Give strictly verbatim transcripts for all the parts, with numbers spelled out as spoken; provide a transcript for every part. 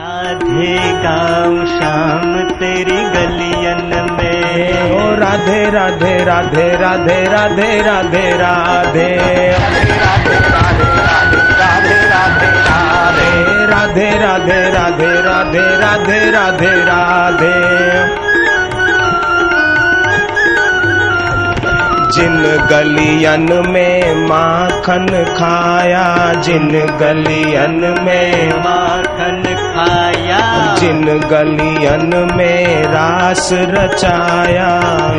राधे गाऊं शाम तेरी गलियन में, ओ राधे राधे राधे राधे राधे राधे राधे राधे राधे राधे राधे राधे राधे राधे। जिन गलियन में माखन खाया, जिन गलियन में माखन खाया, जिन गलियन में रास रचाया,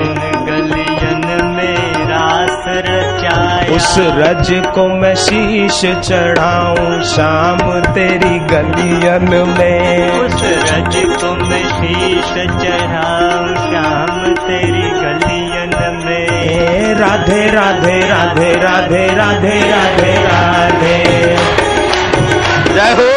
जिन गलियन में रास रचाया, उस रज को मैं शीश चढ़ाऊं शाम तेरी गलियन में, उस रज को मैं शीश चढ़ाऊं शाम तेरी गलियन में। राधे राधे राधे राधे राधे राधे राधे। जय हो।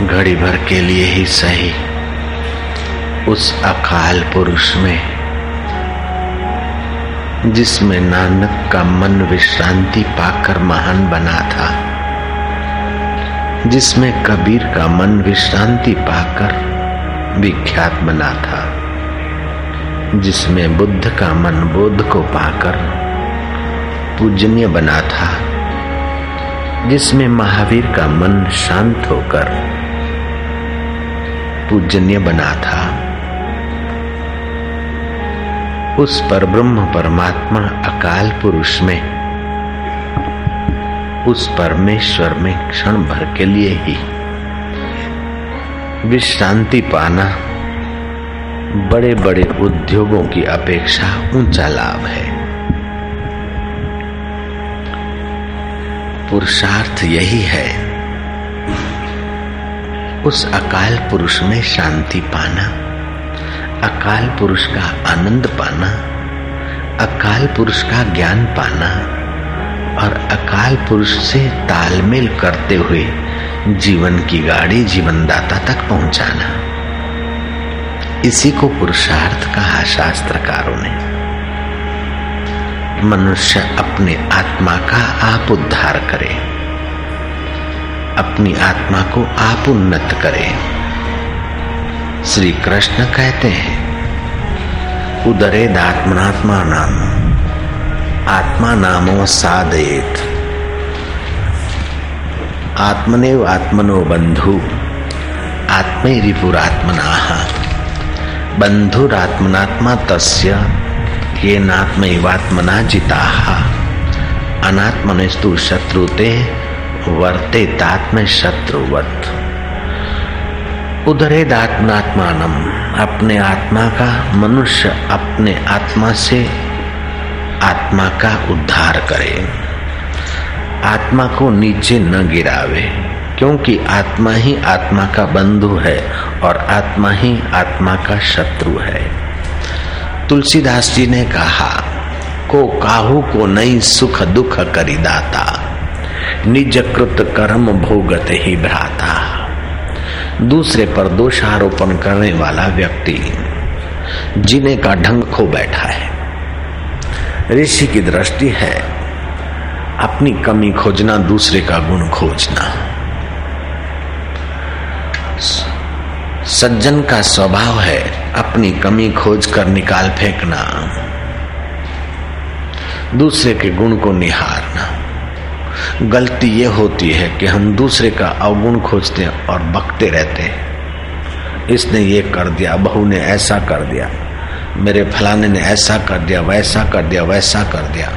घड़ी भर के लिए ही सही उस अकाल पुरुष में जिसमें नानक का मन विश्रांति पाकर महान बना था, जिसमें कबीर का मन विश्रांति पाकर विख्यात बना था, जिसमें बुद्ध का मन बोध को पाकर पूजनीय बना था, जिसमें महावीर का मन शांत होकर पूजनीय बना था, उस परब्रह्म परमात्मा अकाल पुरुष में, उस परमेश्वर में क्षण भर के लिए ही विश्रांति पाना बड़े बड़े उद्योगों की अपेक्षा ऊंचा लाभ है। पुरुषार्थ यही है, उस अकाल पुरुष में शांति पाना, अकाल पुरुष का आनंद पाना, अकाल पुरुष का ज्ञान पाना और अकाल पुरुष से तालमेल करते हुए जीवन की गाड़ी जीवनदाता तक पहुंचाना, इसी को पुरुषार्थ कहा शास्त्रकारों ने। मनुष्य अपने आत्मा का आप उद्धार करे, अपनी आत्मा को आप उन्नत करें। श्री कृष्ण कहते हैं उदरेद आत्मनात्मा नाम आत्मा नामो साधयेत आत्मनेव आत्मनो बंधु आत्मैरिपुरात्मनाः बंधुरात्मनात्मा तस्य येनात्मैवात्मना जिताः अनात्मनस्तु शत्रुते वर्ते तात्म शत्रुवत। उधरे दात्मात्मानम, अपने आत्मा का मनुष्य अपने आत्मा से आत्मा का उद्धार करे, आत्मा को नीचे न गिरावे, क्योंकि आत्मा ही आत्मा का बंधु है और आत्मा ही आत्मा का शत्रु है। तुलसीदास जी ने कहा को काहू को नहीं सुख दुख करी दाता निज कृत कर्म भोगत ही भ्राता। दूसरे पर दोषारोपण करने वाला व्यक्ति जीने का ढंग खो बैठा है। ऋषि की दृष्टि है अपनी कमी खोजना, दूसरे का गुण खोजना। सज्जन का स्वभाव है अपनी कमी खोज कर निकाल फेंकना, दूसरे के गुण को निहारना। गलती ये होती है कि हम दूसरे का अवगुण खोजते हैं और बकते रहते हैं। इसने ये कर दिया, बहू ने ऐसा कर दिया, मेरे फलाने ने ऐसा कर दिया, वैसा कर दिया, वैसा कर दिया।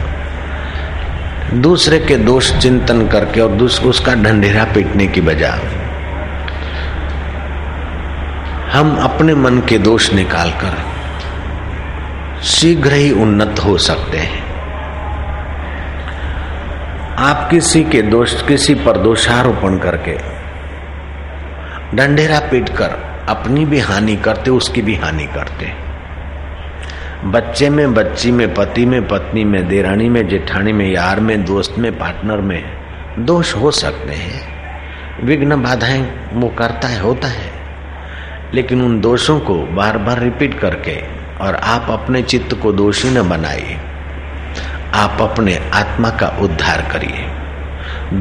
दूसरे के दोष चिंतन करके और उसका ढंढेरा पीटने की बजाय हम अपने मन के दोष निकालकर शीघ्र ही उन्नत हो सकते हैं। आप किसी के दोष किसी पर दोषारोपण करके ढंढेरा पीटकर अपनी भी हानि करते उसकी भी हानि करते। बच्चे में बच्ची में पति में पत्नी में देरानी में जेठानी में यार में दोस्त में पार्टनर में दोष हो सकते हैं, विघ्न बाधाएं वो करता है होता है, लेकिन उन दोषों को बार बार रिपीट करके और आप अपने चित्त को दोषी न बनाइए, आप अपने आत्मा का उद्धार करिए।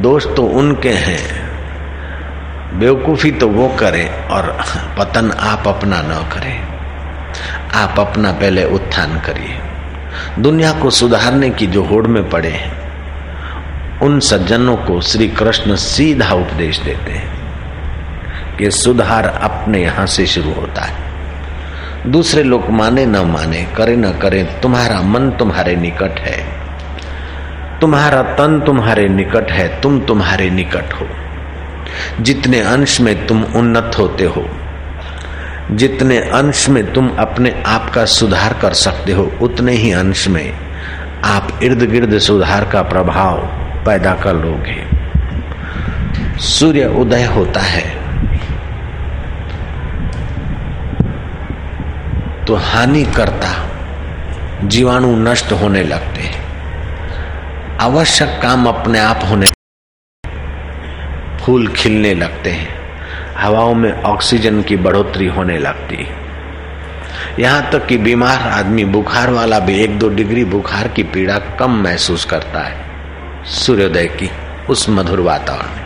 दोष तो उनके हैं, बेवकूफी तो वो करें और पतन आप अपना न करें। आप अपना पहले उत्थान करिए। दुनिया को सुधारने की जो होड़ में पड़े हैं उन सज्जनों को श्री कृष्ण सीधा उपदेश देते हैं कि सुधार अपने यहाँ से शुरू होता है। दूसरे लोग माने न माने करे न करे, तुम्हारा मन तुम्हारे निकट है, तुम्हारा तन तुम्हारे निकट है, तुम तुम्हारे निकट हो। जितने अंश में तुम उन्नत होते हो, जितने अंश में तुम अपने आप का सुधार कर सकते हो, उतने ही अंश में आप इर्द गिर्द सुधार का प्रभाव पैदा कर लोगे। सूर्य उदय होता है तो हानि करता जीवाणु नष्ट होने लगते हैं, आवश्यक काम अपने आप होने, फूल खिलने लगते हैं, हवाओं में ऑक्सीजन की बढ़ोतरी होने लगती है। यहाँ तक कि बीमार आदमी बुखार वाला भी एक दो डिग्री बुखार की पीड़ा कम महसूस करता है सूर्योदय की उस मधुर वातावरण में।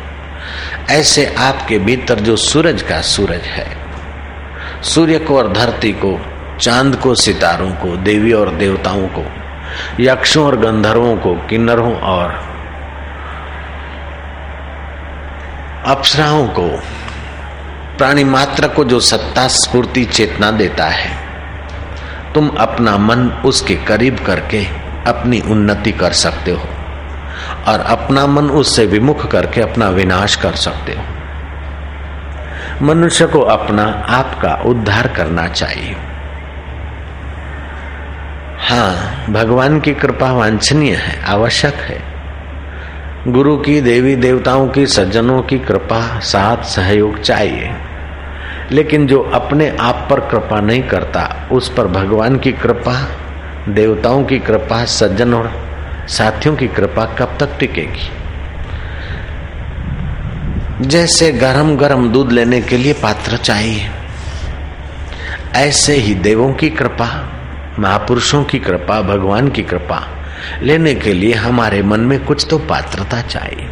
ऐसे आपके भीतर जो सूरज का सूरज है, सूर्य को और धरती को, चांद को, सितारों को, देवी और देवताओं को, यक्षों और गंधर्वों को, किन्नरों और अप्सराओं को, प्राणी मात्र को जो सत्ता स्फूर्ति चेतना देता है, तुम अपना मन उसके करीब करके अपनी उन्नति कर सकते हो और अपना मन उससे विमुख करके अपना विनाश कर सकते हो। मनुष्य को अपना आपका उद्धार करना चाहिए। हाँ, भगवान की कृपा वांछनीय है, आवश्यक है। गुरु की, देवी देवताओं की, सज्जनों की कृपा साथ सहयोग चाहिए, लेकिन जो अपने आप पर कृपा नहीं करता उस पर भगवान की कृपा, देवताओं की कृपा, सज्जन और साथियों की कृपा कब तक टिकेगी। जैसे गरम गरम दूध लेने के लिए पात्र चाहिए, ऐसे ही देवों की कृपा, महापुरुषों की कृपा, भगवान की कृपा लेने के लिए हमारे मन में कुछ तो पात्रता चाहिए।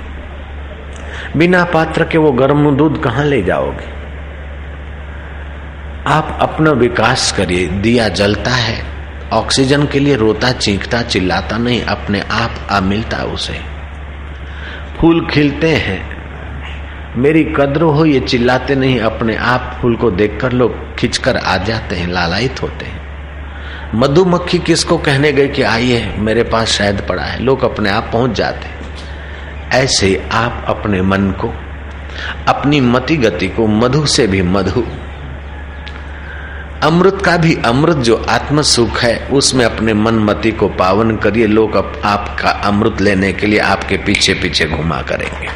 बिना पात्र के वो गर्म दूध कहाँ ले जाओगे। आप अपना विकास करिए। दिया जलता है ऑक्सीजन के लिए, रोता चीखता चिल्लाता नहीं, अपने आप आ मिलता उसे। फूल खिलते हैं, मेरी कद्र हो ये चिल्लाते नहीं, अपने आप फूल को देखकर लोग खिंचकर आ जाते हैं, लालायित होते हैं। मधुमक्खी किसको कहने गए कि आइए मेरे पास शहद पड़ा है, लोग अपने आप पहुंच जाते। ऐसे आप अपने मन को, अपनी मति गति को मधु से भी मधु, अमृत का भी अमृत जो आत्म सुख है, उसमें अपने मन मति को पावन करिए। लोग अप, आपका अमृत लेने के लिए आपके पीछे पीछे घुमा करेंगे,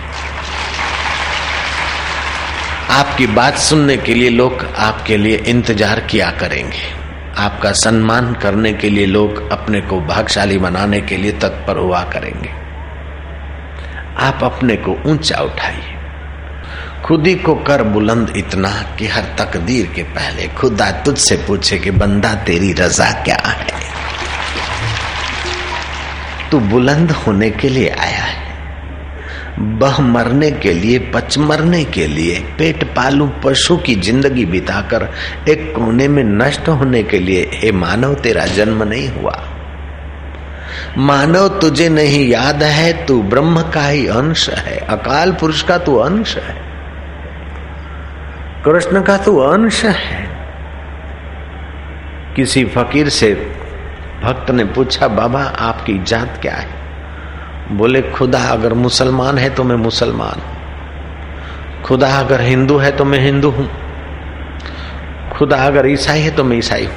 आपकी बात सुनने के लिए लोग आपके लिए इंतजार किया करेंगे, आपका सम्मान करने के लिए लोग अपने को भाग्यशाली बनाने के लिए तत्पर हुआ करेंगे। आप अपने को ऊंचा उठाइए, खुद ही को कर बुलंद इतना कि हर तकदीर के पहले खुदा तुझसे पूछे कि बंदा तेरी रजा क्या है, तू बुलंद होने के लिए आया है, बह मरने के लिए, पच मरने के लिए, पेट पालू पशु की जिंदगी बिताकर एक कोने में नष्ट होने के लिए हे मानव तेरा जन्म नहीं हुआ। मानव तुझे नहीं याद है, तू ब्रह्म का ही अंश है, अकाल पुरुष का तू अंश है, कृष्ण का तू अंश है। किसी फकीर से भक्त ने पूछा, बाबा आपकी जात क्या है? बोले, खुदा अगर मुसलमान है तो मैं मुसलमान हूं, खुदा अगर हिंदू है तो मैं हिंदू हूं, खुदा अगर ईसाई है तो मैं ईसाई हूं,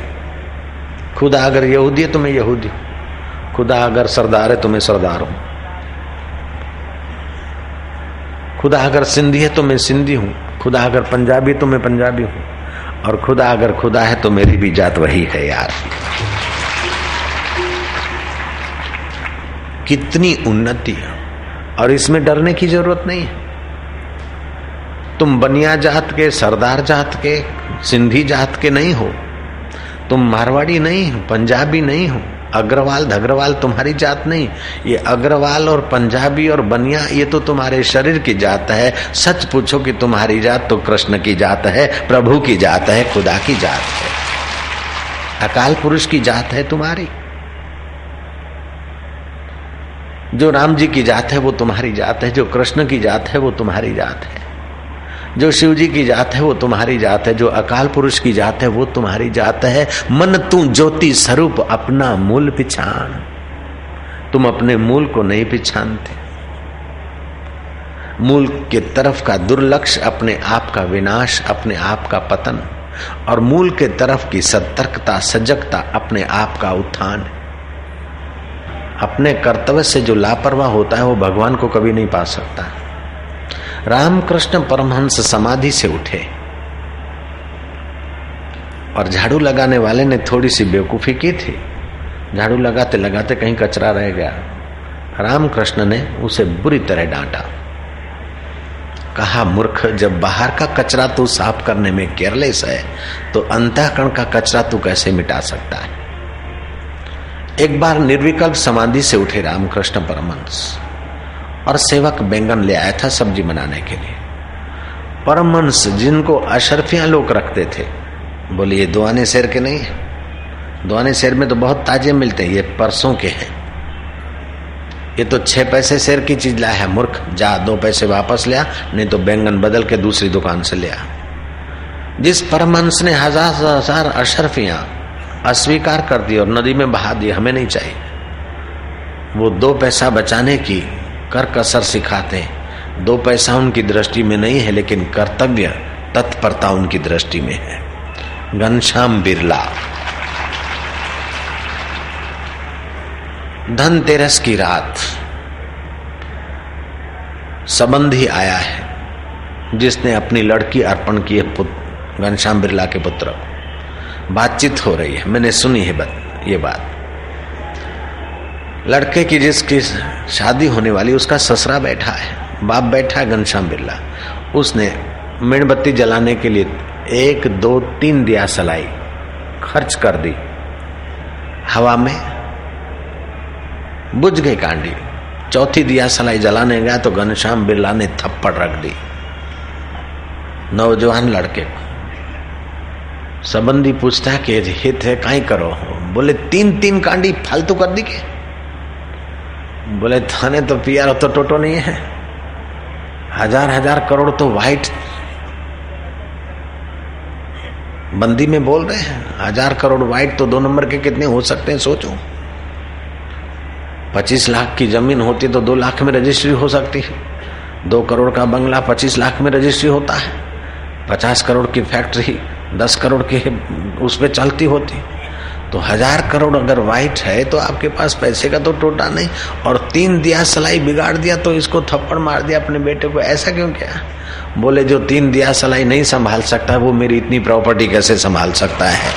खुदा अगर यहूदी है तो मैं यहूदी हूं, खुदा अगर सरदार है तो मैं सरदार हूं, खुदा अगर सिंधी है तो मैं सिंधी हूँ, खुदा अगर पंजाबी तो मैं पंजाबी हूँ, और खुदा अगर खुदा है तो मेरी भी जात वही है। यार कितनी उन्नति है, और इसमें डरने की जरूरत नहीं है। तुम बनिया जात के, सरदार जात के, सिंधी जात के नहीं हो, तुम मारवाड़ी नहीं हो, पंजाबी नहीं हो, अग्रवाल धग्रवाल तुम्हारी जात नहीं। ये अग्रवाल और पंजाबी और बनिया ये तो तुम्हारे शरीर की जात है। सच पूछो कि तुम्हारी जात तो कृष्ण की जात है, प्रभु की जात है, खुदा की जात है, अकाल पुरुष की जात है। तुम्हारी जो राम जी की जात है वो तुम्हारी जात है, जो कृष्ण की जात है वो तुम्हारी जात है, जो शिव जी की जात है वो तुम्हारी जात है, जो अकाल पुरुष की जात है वो तुम्हारी जात है। मन तू ज्योति स्वरूप अपना मूल पहचान। तुम अपने मूल को नहीं पहचानते। मूल के तरफ का दुर्लक्ष्य, अपने आप का विनाश, अपने आप का पतन, और मूल के तरफ की सतर्कता, सजगता अपने आप का उत्थान। अपने कर्तव्य से जो लापरवाह होता है वो भगवान को कभी नहीं पा सकता। रामकृष्ण परमहंस समाधि से उठे और झाड़ू लगाने वाले ने थोड़ी सी बेवकूफी की थी। झाड़ू लगाते लगाते कहीं कचरा रह गया। रामकृष्ण ने उसे बुरी तरह डांटा, कहा मूर्ख, जब बाहर का कचरा तू साफ करने में केयरलेस है तो अंतःकरण का कचरा तू कैसे मिटा सकता है। एक बार निर्विकल्प समाधि से उठे रामकृष्ण परमहंस, और सेवक बैंगन ले आया था सब्जी बनाने के लिए। परमहंस जिनको अशरफिया लोग रखते थे, बोले ये दुआने शेर के नहीं है, दुआने शेर में तो बहुत ताजे मिलते हैं, ये परसों के हैं, ये तो छह पैसे शेर की चीज लाया है मूर्ख, जा दो पैसे वापस ले आ, नहीं तो बैंगन बदल के दूसरी दुकान से ले आ। जिस परमहंस ने हजार हजार अशरफिया अस्वीकार कर दी और नदी में बहा दी, हमें नहीं चाहिए, वो दो पैसा बचाने की कर कसर सिखाते हैं। दो पैसा उनकी दृष्टि में नहीं है, लेकिन कर्तव्य तत्परता उनकी दृष्टि में है। घनश्याम बिरला। धनतेरस की रात संबंधी आया है जिसने अपनी लड़की अर्पण की है पुत्र घनश्याम बिरला के पुत्र को। बातचीत हो रही है, मैंने सुनी है बात, ये बात लड़के की जिसकी शादी होने वाली, उसका ससरा बैठा है, बाप बैठा है घनश्याम बिरला। उसने मेणबत्ती जलाने के लिए एक दो तीन दिया सलाई खर्च कर दी, हवा में बुझ गई कांडी। चौथी दिया सलाई जलाने गया तो घनश्याम बिरला ने थप्पड़ रख दी नौजवान लड़के को। संबंधी पूछता है कि हित है काई करो, बोले तीन तीन कांडी फालतू कर दी के। बोले थाने तो पी आर हो तो टोटो नहीं है, हजार हजार करोड़ तो वाइट बंदी में बोल रहे हैं, हजार करोड़ वाइट तो दो नंबर के कितने हो सकते हैं सोचो। पच्चीस लाख की जमीन होती तो दो लाख में रजिस्ट्री हो सकती है, दो करोड़ का बंगला पच्चीस लाख में रजिस्ट्री होता है, पचास करोड़ की फैक्ट्री दस करोड़ की उस पर चलती होती। तो हजार करोड़ अगर वाइट है तो आपके पास पैसे का तो टोटा नहीं, और तीन दिया सलाई बिगाड़ दिया तो इसको थप्पड़ मार दिया अपने बेटे को, ऐसा क्यों किया। बोले जो तीन दिया सलाई नहीं संभाल सकता वो मेरी इतनी प्रॉपर्टी कैसे संभाल सकता है।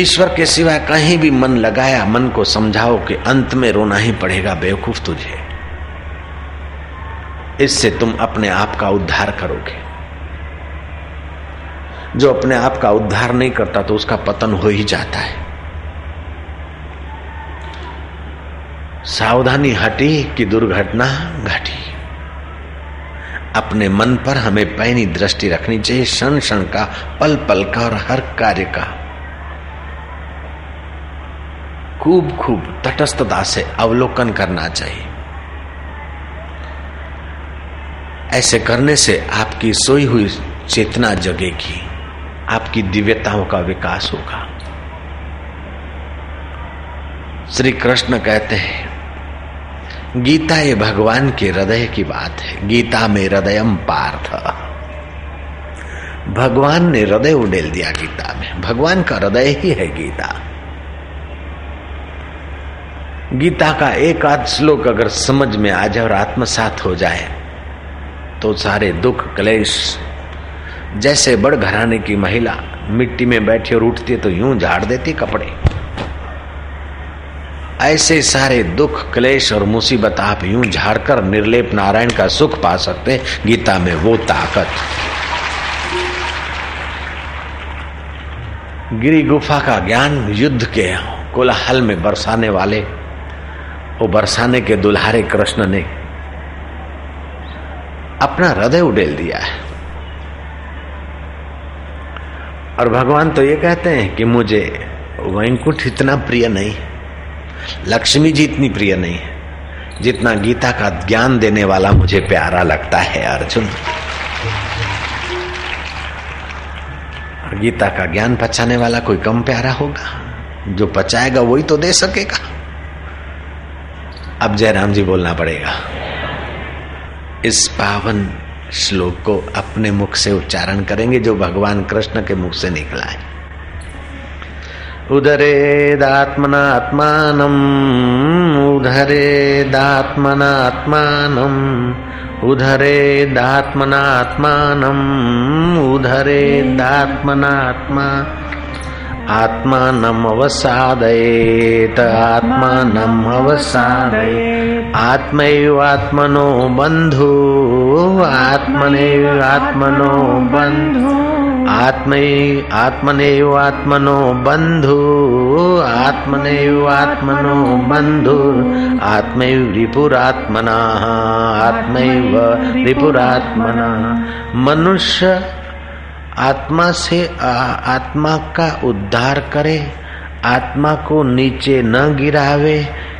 ईश्वर के सिवा कहीं भी मन लगाया, मन को समझाओ कि अंत में रोना ही पड़ेगा बेवकूफ तुझे। इससे तुम अपने आप का उद्धार करोगे। जो अपने आप का उद्धार नहीं करता तो उसका पतन हो ही जाता है। सावधानी हटी कि दुर्घटना घटी। अपने मन पर हमें पैनी दृष्टि रखनी चाहिए, क्षण क्षण का, पल पल का और हर कार्य का। खूब खूब तटस्थता से अवलोकन करना चाहिए। ऐसे करने से आपकी सोई हुई चेतना जगेगी, आपकी दिव्यताओं का विकास होगा। श्री कृष्ण कहते हैं गीता ये भगवान के हृदय की बात है। गीता में हृदयम पार्थ। भगवान ने हृदय उडेल दिया गीता में। भगवान का हृदय ही है गीता। गीता का एक आध श्लोक अगर समझ में आ जाए और आत्मसात हो जाए तो सारे दुख क्लेश, जैसे बड़ घराने की महिला मिट्टी में बैठी और उठती तो यूं झाड़ देती कपड़े, ऐसे सारे दुख क्लेश और मुसीबत आप यूं झाड़कर निर्लेप नारायण का सुख पा सकते हैं। गीता में वो ताकत, गिरी गुफा का ज्ञान, युद्ध के कोलाहल में बरसाने वाले वो बरसाने के दुल्हारे कृष्ण ने अपना हृदय उडेल दिया है। और भगवान तो ये कहते हैं कि मुझे वैंकुंठ इतना प्रिय नहीं, लक्ष्मी जी इतनी प्रिय नहीं है जितना गीता का ज्ञान देने वाला मुझे प्यारा लगता है अर्जुन। और गीता का ज्ञान पचाने वाला कोई कम प्यारा होगा? जो पचाएगा वही तो दे सकेगा। अब जयराम जी बोलना पड़ेगा, इस पावन श्लोक को अपने मुख से उच्चारण करेंगे जो भगवान कृष्ण के मुख से निकला है। उदरेदात्मनात्मानम् उदरेदात्मनात्मानम् उदरेदात्मनात्मानम् उदरेदात्मनात्मा आत्मानम् अवसादयेत आत्मानम् अवसादयेत आत्मैव आत्मनो बन्धुः आत्मनैव आत्मनो बन्धुः आत्मै आत्मनेव आत्मनो बन्धु आत्मनेव आत्मनो बन्धु आत्मैव रिपुरात्मनः आत्मैव रिपुरात्मनः। मनुष्य आत्मा से आत्मा का उद्धार करे, आत्मा को नीचे न गिरावे,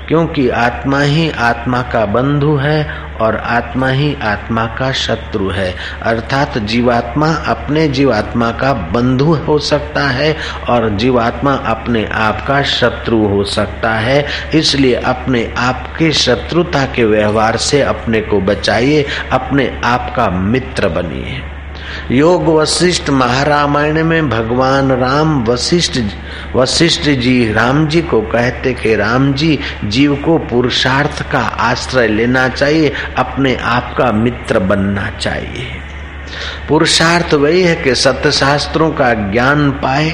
क्योंकि आत्मा ही आत्मा का बंधु है और आत्मा ही आत्मा का शत्रु है। अर्थात जीवात्मा अपने जीवात्मा का बंधु हो सकता है और जीवात्मा अपने आप का शत्रु हो सकता है। इसलिए अपने आप के शत्रुता के व्यवहार से अपने को बचाइए, अपने आप का मित्र बनिए। योग वशिष्ठ महारामायण में भगवान राम वशिष्ठ वशिष्ठ जी राम जी को कहते कि राम जी, जीव को पुरुषार्थ का आश्रय लेना चाहिए, अपने आप का मित्र बनना चाहिए। पुरुषार्थ वही है कि सत्यशास्त्रों का ज्ञान पाए,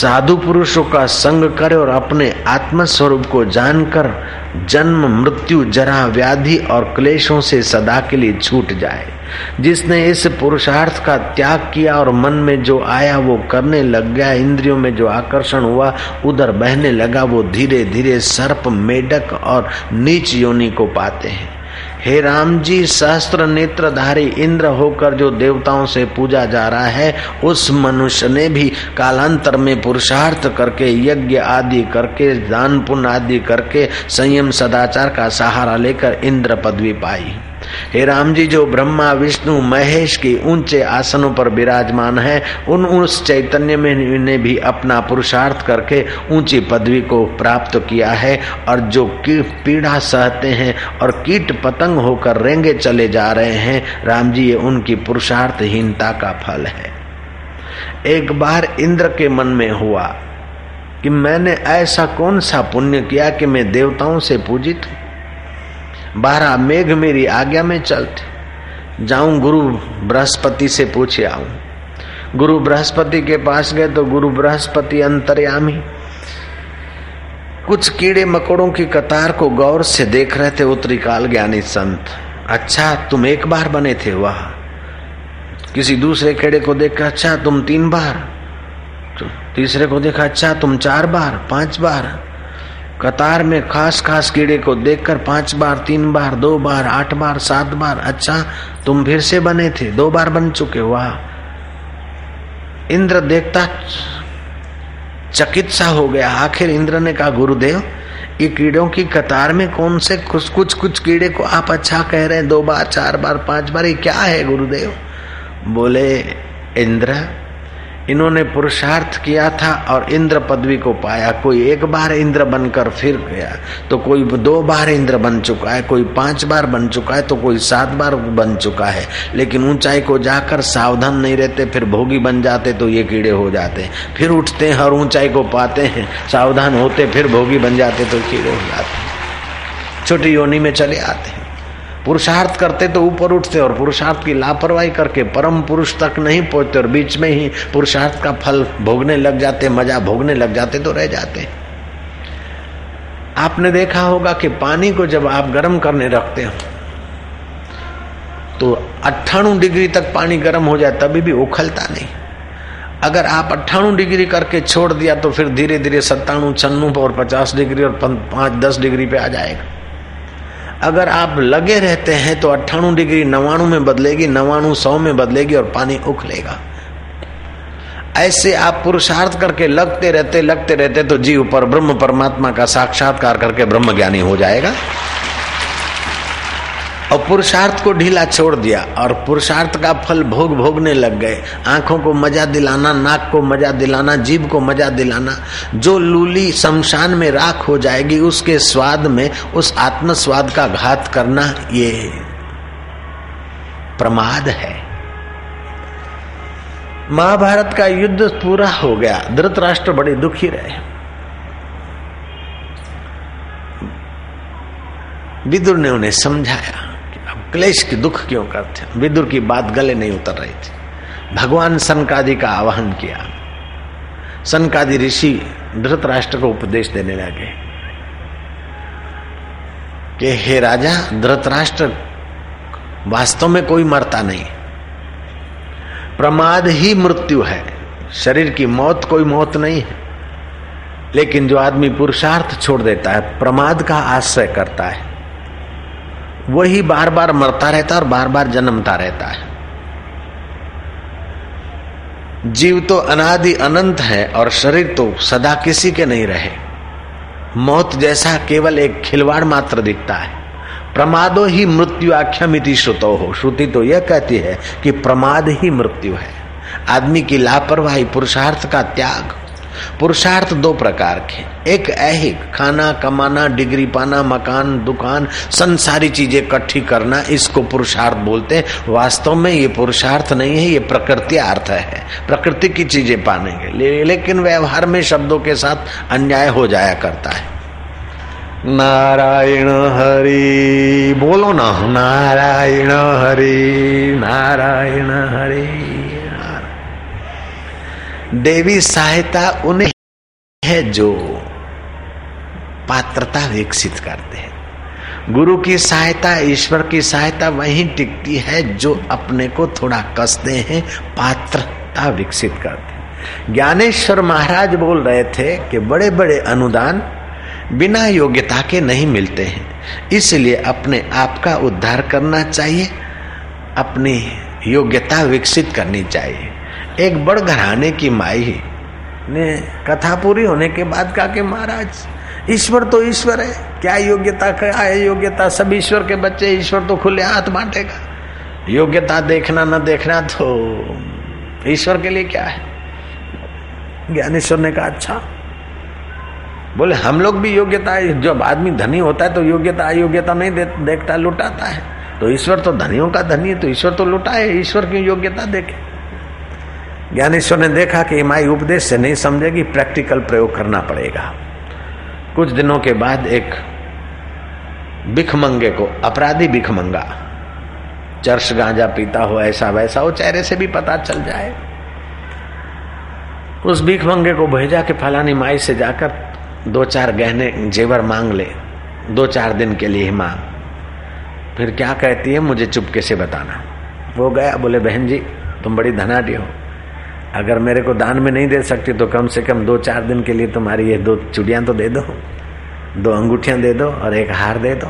साधु पुरुषों का संग करे और अपने आत्म स्वरूप को जानकर जन्म मृत्यु जरा व्याधि और क्लेशों से सदा के लिए छूट जाए। जिसने इस पुरुषार्थ का त्याग किया और मन में जो आया वो करने लग गया, इंद्रियों में जो आकर्षण हुआ उधर बहने लगा, वो धीरे धीरे सर्प मेढक और नीच योनि को पाते हैं। हे राम जी, सहस्त्र नेत्रधारी इंद्र होकर जो देवताओं से पूजा जा रहा है, उस मनुष्य ने भी कालांतर में पुरुषार्थ करके यज्ञ आदि करके दान पुण्य आदि करके संयम सदाचार का सहारा लेकर इंद्र पदवी पाई। हे राम जी, जो ब्रह्मा विष्णु महेश के ऊंचे आसनों पर विराजमान है, उन उस चैतन्य में ने भी अपना पुरुषार्थ करके ऊंची पदवी को प्राप्त किया है। और जो पीड़ा सहते हैं और कीट पतंग होकर रेंगे चले जा रहे हैं, राम जी ये उनकी पुरुषार्थहीनता का फल है। एक बार इंद्र के मन में हुआ कि मैंने ऐसा कौन सा पुण्य किया कि मैं देवताओं से पूजित हूं, बारह मेघ मेरी आज्ञा में चलते, जाऊं गुरु बृहस्पति से पूछे आऊं। गुरु बृहस्पति के पास गए तो गुरु बृहस्पति अंतर्यामी कुछ कीड़े मकोड़ों की कतार को गौर से देख रहे थे। उत्तरीकाल ज्ञानी संत, अच्छा तुम एक बार बने थे, वाह। किसी दूसरे कीड़े को देखकर, अच्छा तुम तीन बार। तीसरे को देखा, अच्छा तुम चार बार, पांच बार। कतार में खास खास कीड़े को देखकर पांच बार, तीन बार, दो बार, आठ बार, सात बार, अच्छा तुम फिर से बने थे, दो बार बन चुके, वाह। इंद्र देखता चकित सा हो गया। आखिर इंद्र ने कहा, गुरुदेव ये कीड़ों की कतार में कौन से कुछ कुछ कुछ कीड़े को आप अच्छा कह रहे हैं, दो बार, चार बार, पांच बार, ये क्या है गुरुदेव? बोले इंद्र, इन्होंने पुरुषार्थ किया था और इंद्र पदवी को पाया। कोई एक बार इंद्र बनकर फिर गया, तो कोई दो बार इंद्र बन चुका है, कोई पांच बार बन चुका है, तो कोई सात बार बन चुका है। लेकिन ऊंचाई को जाकर सावधान नहीं रहते, फिर भोगी बन जाते, तो ये कीड़े हो जाते। फिर उठते हैं और ऊंचाई को पाते हैं, सावधान होते, फिर भोगी बन जाते, तो कीड़े हो जाते, छोटी योनि में चले आते हैं। पुरुषार्थ करते तो ऊपर उठते और पुरुषार्थ की लापरवाही करके परम पुरुष तक नहीं पहुंचते और बीच में ही पुरुषार्थ का फल भोगने लग जाते, मजा भोगने लग जाते, तो रह जाते। आपने देखा होगा कि पानी को जब आप गर्म करने रखते हो तो अट्ठानवे डिग्री तक पानी गर्म हो जाए तभी भी उखलता नहीं। अगर आप अट्ठानवे डिग्री करके छोड़ दिया तो फिर धीरे धीरे सत्तानवे छन्नू और पचास डिग्री और पाँच दस डिग्री पे आ जाएगा। अगर आप लगे रहते हैं तो अट्ठानवे डिग्री नवाणु में बदलेगी, नवाणु सौ में बदलेगी और पानी उखलेगा। ऐसे आप पुरुषार्थ करके लगते रहते लगते रहते तो जीव पर ब्रह्म परमात्मा का साक्षात्कार करके ब्रह्म ज्ञानी हो जाएगा। और पुरुषार्थ को ढीला छोड़ दिया और पुरुषार्थ का फल भोग भोगने लग गए। आंखों को मजा दिलाना, नाक को मजा दिलाना, जीभ को मजा दिलाना। जो लूली शमशान में राख हो जाएगी उसके स्वाद में उस आत्म स्वाद का घात करना ये प्रमाद है। महाभारत का युद्ध पूरा हो गया, धृतराष्ट्र बड़े दुखी रहे। विदुर ने उन्हें समझाया, क्लेश की दुख क्यों करते हैं। विदुर की बात गले नहीं उतर रही थी। भगवान सनकादि का आवाहन किया। सनकादि ऋषि धृतराष्ट्र को उपदेश देने लगे कि हे राजा धृतराष्ट्र, वास्तव में कोई मरता नहीं, प्रमाद ही मृत्यु है। शरीर की मौत कोई मौत नहीं है, लेकिन जो आदमी पुरुषार्थ छोड़ देता है, प्रमाद का आश्रय करता है, वही बार बार मरता रहता है और बार बार जन्मता रहता है। जीव तो अनादि अनंत है और शरीर तो सदा किसी के नहीं रहे। मौत जैसा केवल एक खिलवाड़ मात्र दिखता है। प्रमादो ही मृत्यु आख्यामिति श्रुतो हो, श्रुति तो यह कहती है कि प्रमाद ही मृत्यु है। आदमी की लापरवाही, पुरुषार्थ का त्याग। पुरुषार्थ दो प्रकार के, एक ऐहिक, खाना कमाना, डिग्री पाना, मकान दुकान, संसारी चीजें इकट्ठी करना, इसको पुरुषार्थ बोलते हैं। वास्तव में ये पुरुषार्थ नहीं है, ये प्रकृति अर्थ है, प्रकृति की चीजें पाने के लिए। लेकिन व्यवहार में शब्दों के साथ अन्याय हो जाया करता है। नारायण हरि बोलो ना, नारायण हरि, नारायण हरि। देवी सहायता उन्हें है जो पात्रता विकसित करते हैं। गुरु की सहायता, ईश्वर की सहायता वहीं टिकती है जो अपने को थोड़ा कसते हैं, पात्रता विकसित करते हैं। ज्ञानेश्वर महाराज बोल रहे थे कि बड़े बड़े अनुदान बिना योग्यता के नहीं मिलते हैं, इसलिए अपने आप का उद्धार करना चाहिए, अपनी योग्यता विकसित करनी चाहिए। एक बड़ घराने की माई ने कथा पूरी होने के बाद कहा कि महाराज, ईश्वर तो ईश्वर है, क्या योग्यता का है, योग्यता सब ईश्वर के बच्चे, ईश्वर तो खुले हाथ बांटेगा, योग्यता देखना न देखना तो ईश्वर के लिए क्या है। ज्ञानेश्वर ने कहा अच्छा। बोले हम लोग भी योग्यता, जब आदमी धनी होता है तो योग्यता अयोग्यता नहीं दे, देखता, लुटाता है। तो ईश्वर तो धनियों का धनी है, तो ईश्वर तो लुटाए, ईश्वर की योग्यता देखे। ज्ञानेश्वर ने देखा कि माई उपदेश से नहीं समझेगी, प्रैक्टिकल प्रयोग करना पड़ेगा। कुछ दिनों के बाद एक भिखमंगे को, अपराधी भिखमंगा, चर्च गांजा पीता हो, ऐसा वैसा हो, चेहरे से भी पता चल जाए, उस भिखमंगे को भेजा कि फलानी माई से जाकर दो चार गहने जेवर मांग ले, दो चार दिन के लिए मांग, फिर क्या कहती है मुझे चुपके से बताना। वो गया, बोले बहन जी तुम बड़ी धनाढ्य हो, अगर मेरे को दान में नहीं दे सकती तो कम से कम दो चार दिन के लिए तुम्हारी ये दो चूड़ियां तो दे दो, दो अंगूठियां दे दो और एक हार दे दो।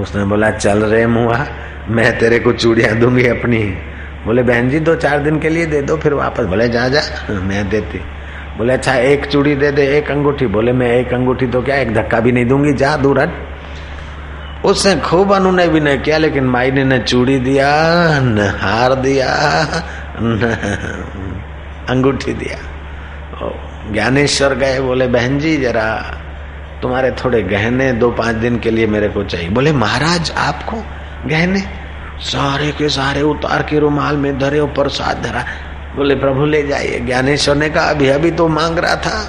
उसने बोला चल रे मुआ, मैं तेरे को चूड़ियां दूंगी अपनी। बोले बहन जी दो चार दिन के लिए दे दो फिर वापस। बोले जा जा मैं देती। बोले अच्छा एक चूड़ी दे दे, एक अंगूठी। बोले मैं एक अंगूठी तो क्या एक धक्का भी नहीं दूंगी, जा दूर हट। उसने खूब अनुनय विनय किया, लेकिन माई ने न चूड़ी दिया, न हार दिया, न अंगूठी दिया। ज्ञानेश्वर गए, बोले बहन जी जरा तुम्हारे थोड़े गहने दो पांच दिन के लिए मेरे को चाहिए। बोले महाराज आपको गहने? सारे के सारे उतार के रुमाल में धरे और प्रसाद धरा। बोले प्रभु ले जाइए। ज्ञानेश्वर ने कहा अभी अभी तो मांग रहा था,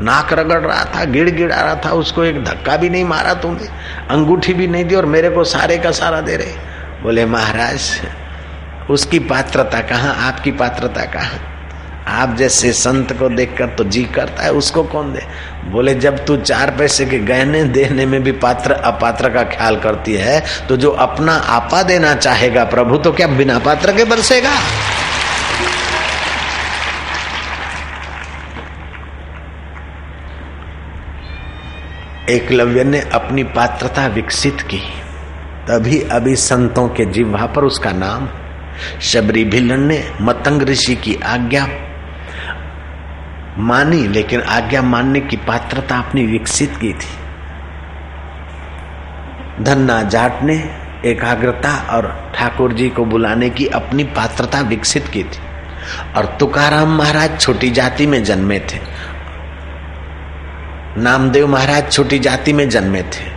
नाक रगड़ रहा था, गिड़ गिड़ा रहा था, उसको एक धक्का भी नहीं मारा तुमने, अंगूठी भी नहीं दी और मेरे को सारे का सारा दे रहे। बोले महाराज उसकी पात्रता कहाँ, आपकी पात्रता कहाँ, आप जैसे संत को देखकर तो जी करता है, उसको कौन दे। बोले जब तू चार पैसे के गहने देने में भी पात्र अपात्र का ख्याल करती है तो जो अपना आपा देना चाहेगा प्रभु तो क्या बिना पात्र के बरसेगा। एकलव्य ने अपनी पात्रता विकसित की, तभी अभी संतों के जिह्वा पर उसका नाम। शबरी भिलन ने मतंग ऋषि की आज्ञा मानी, लेकिन आज्ञा मानने की पात्रता अपनी विकसित की थी। धन्ना जाट ने एकाग्रता और ठाकुर जी को बुलाने की अपनी पात्रता विकसित की थी। और तुकाराम महाराज छोटी जाति में जन्मे थे, नामदेव महाराज छोटी जाति में जन्मे थे,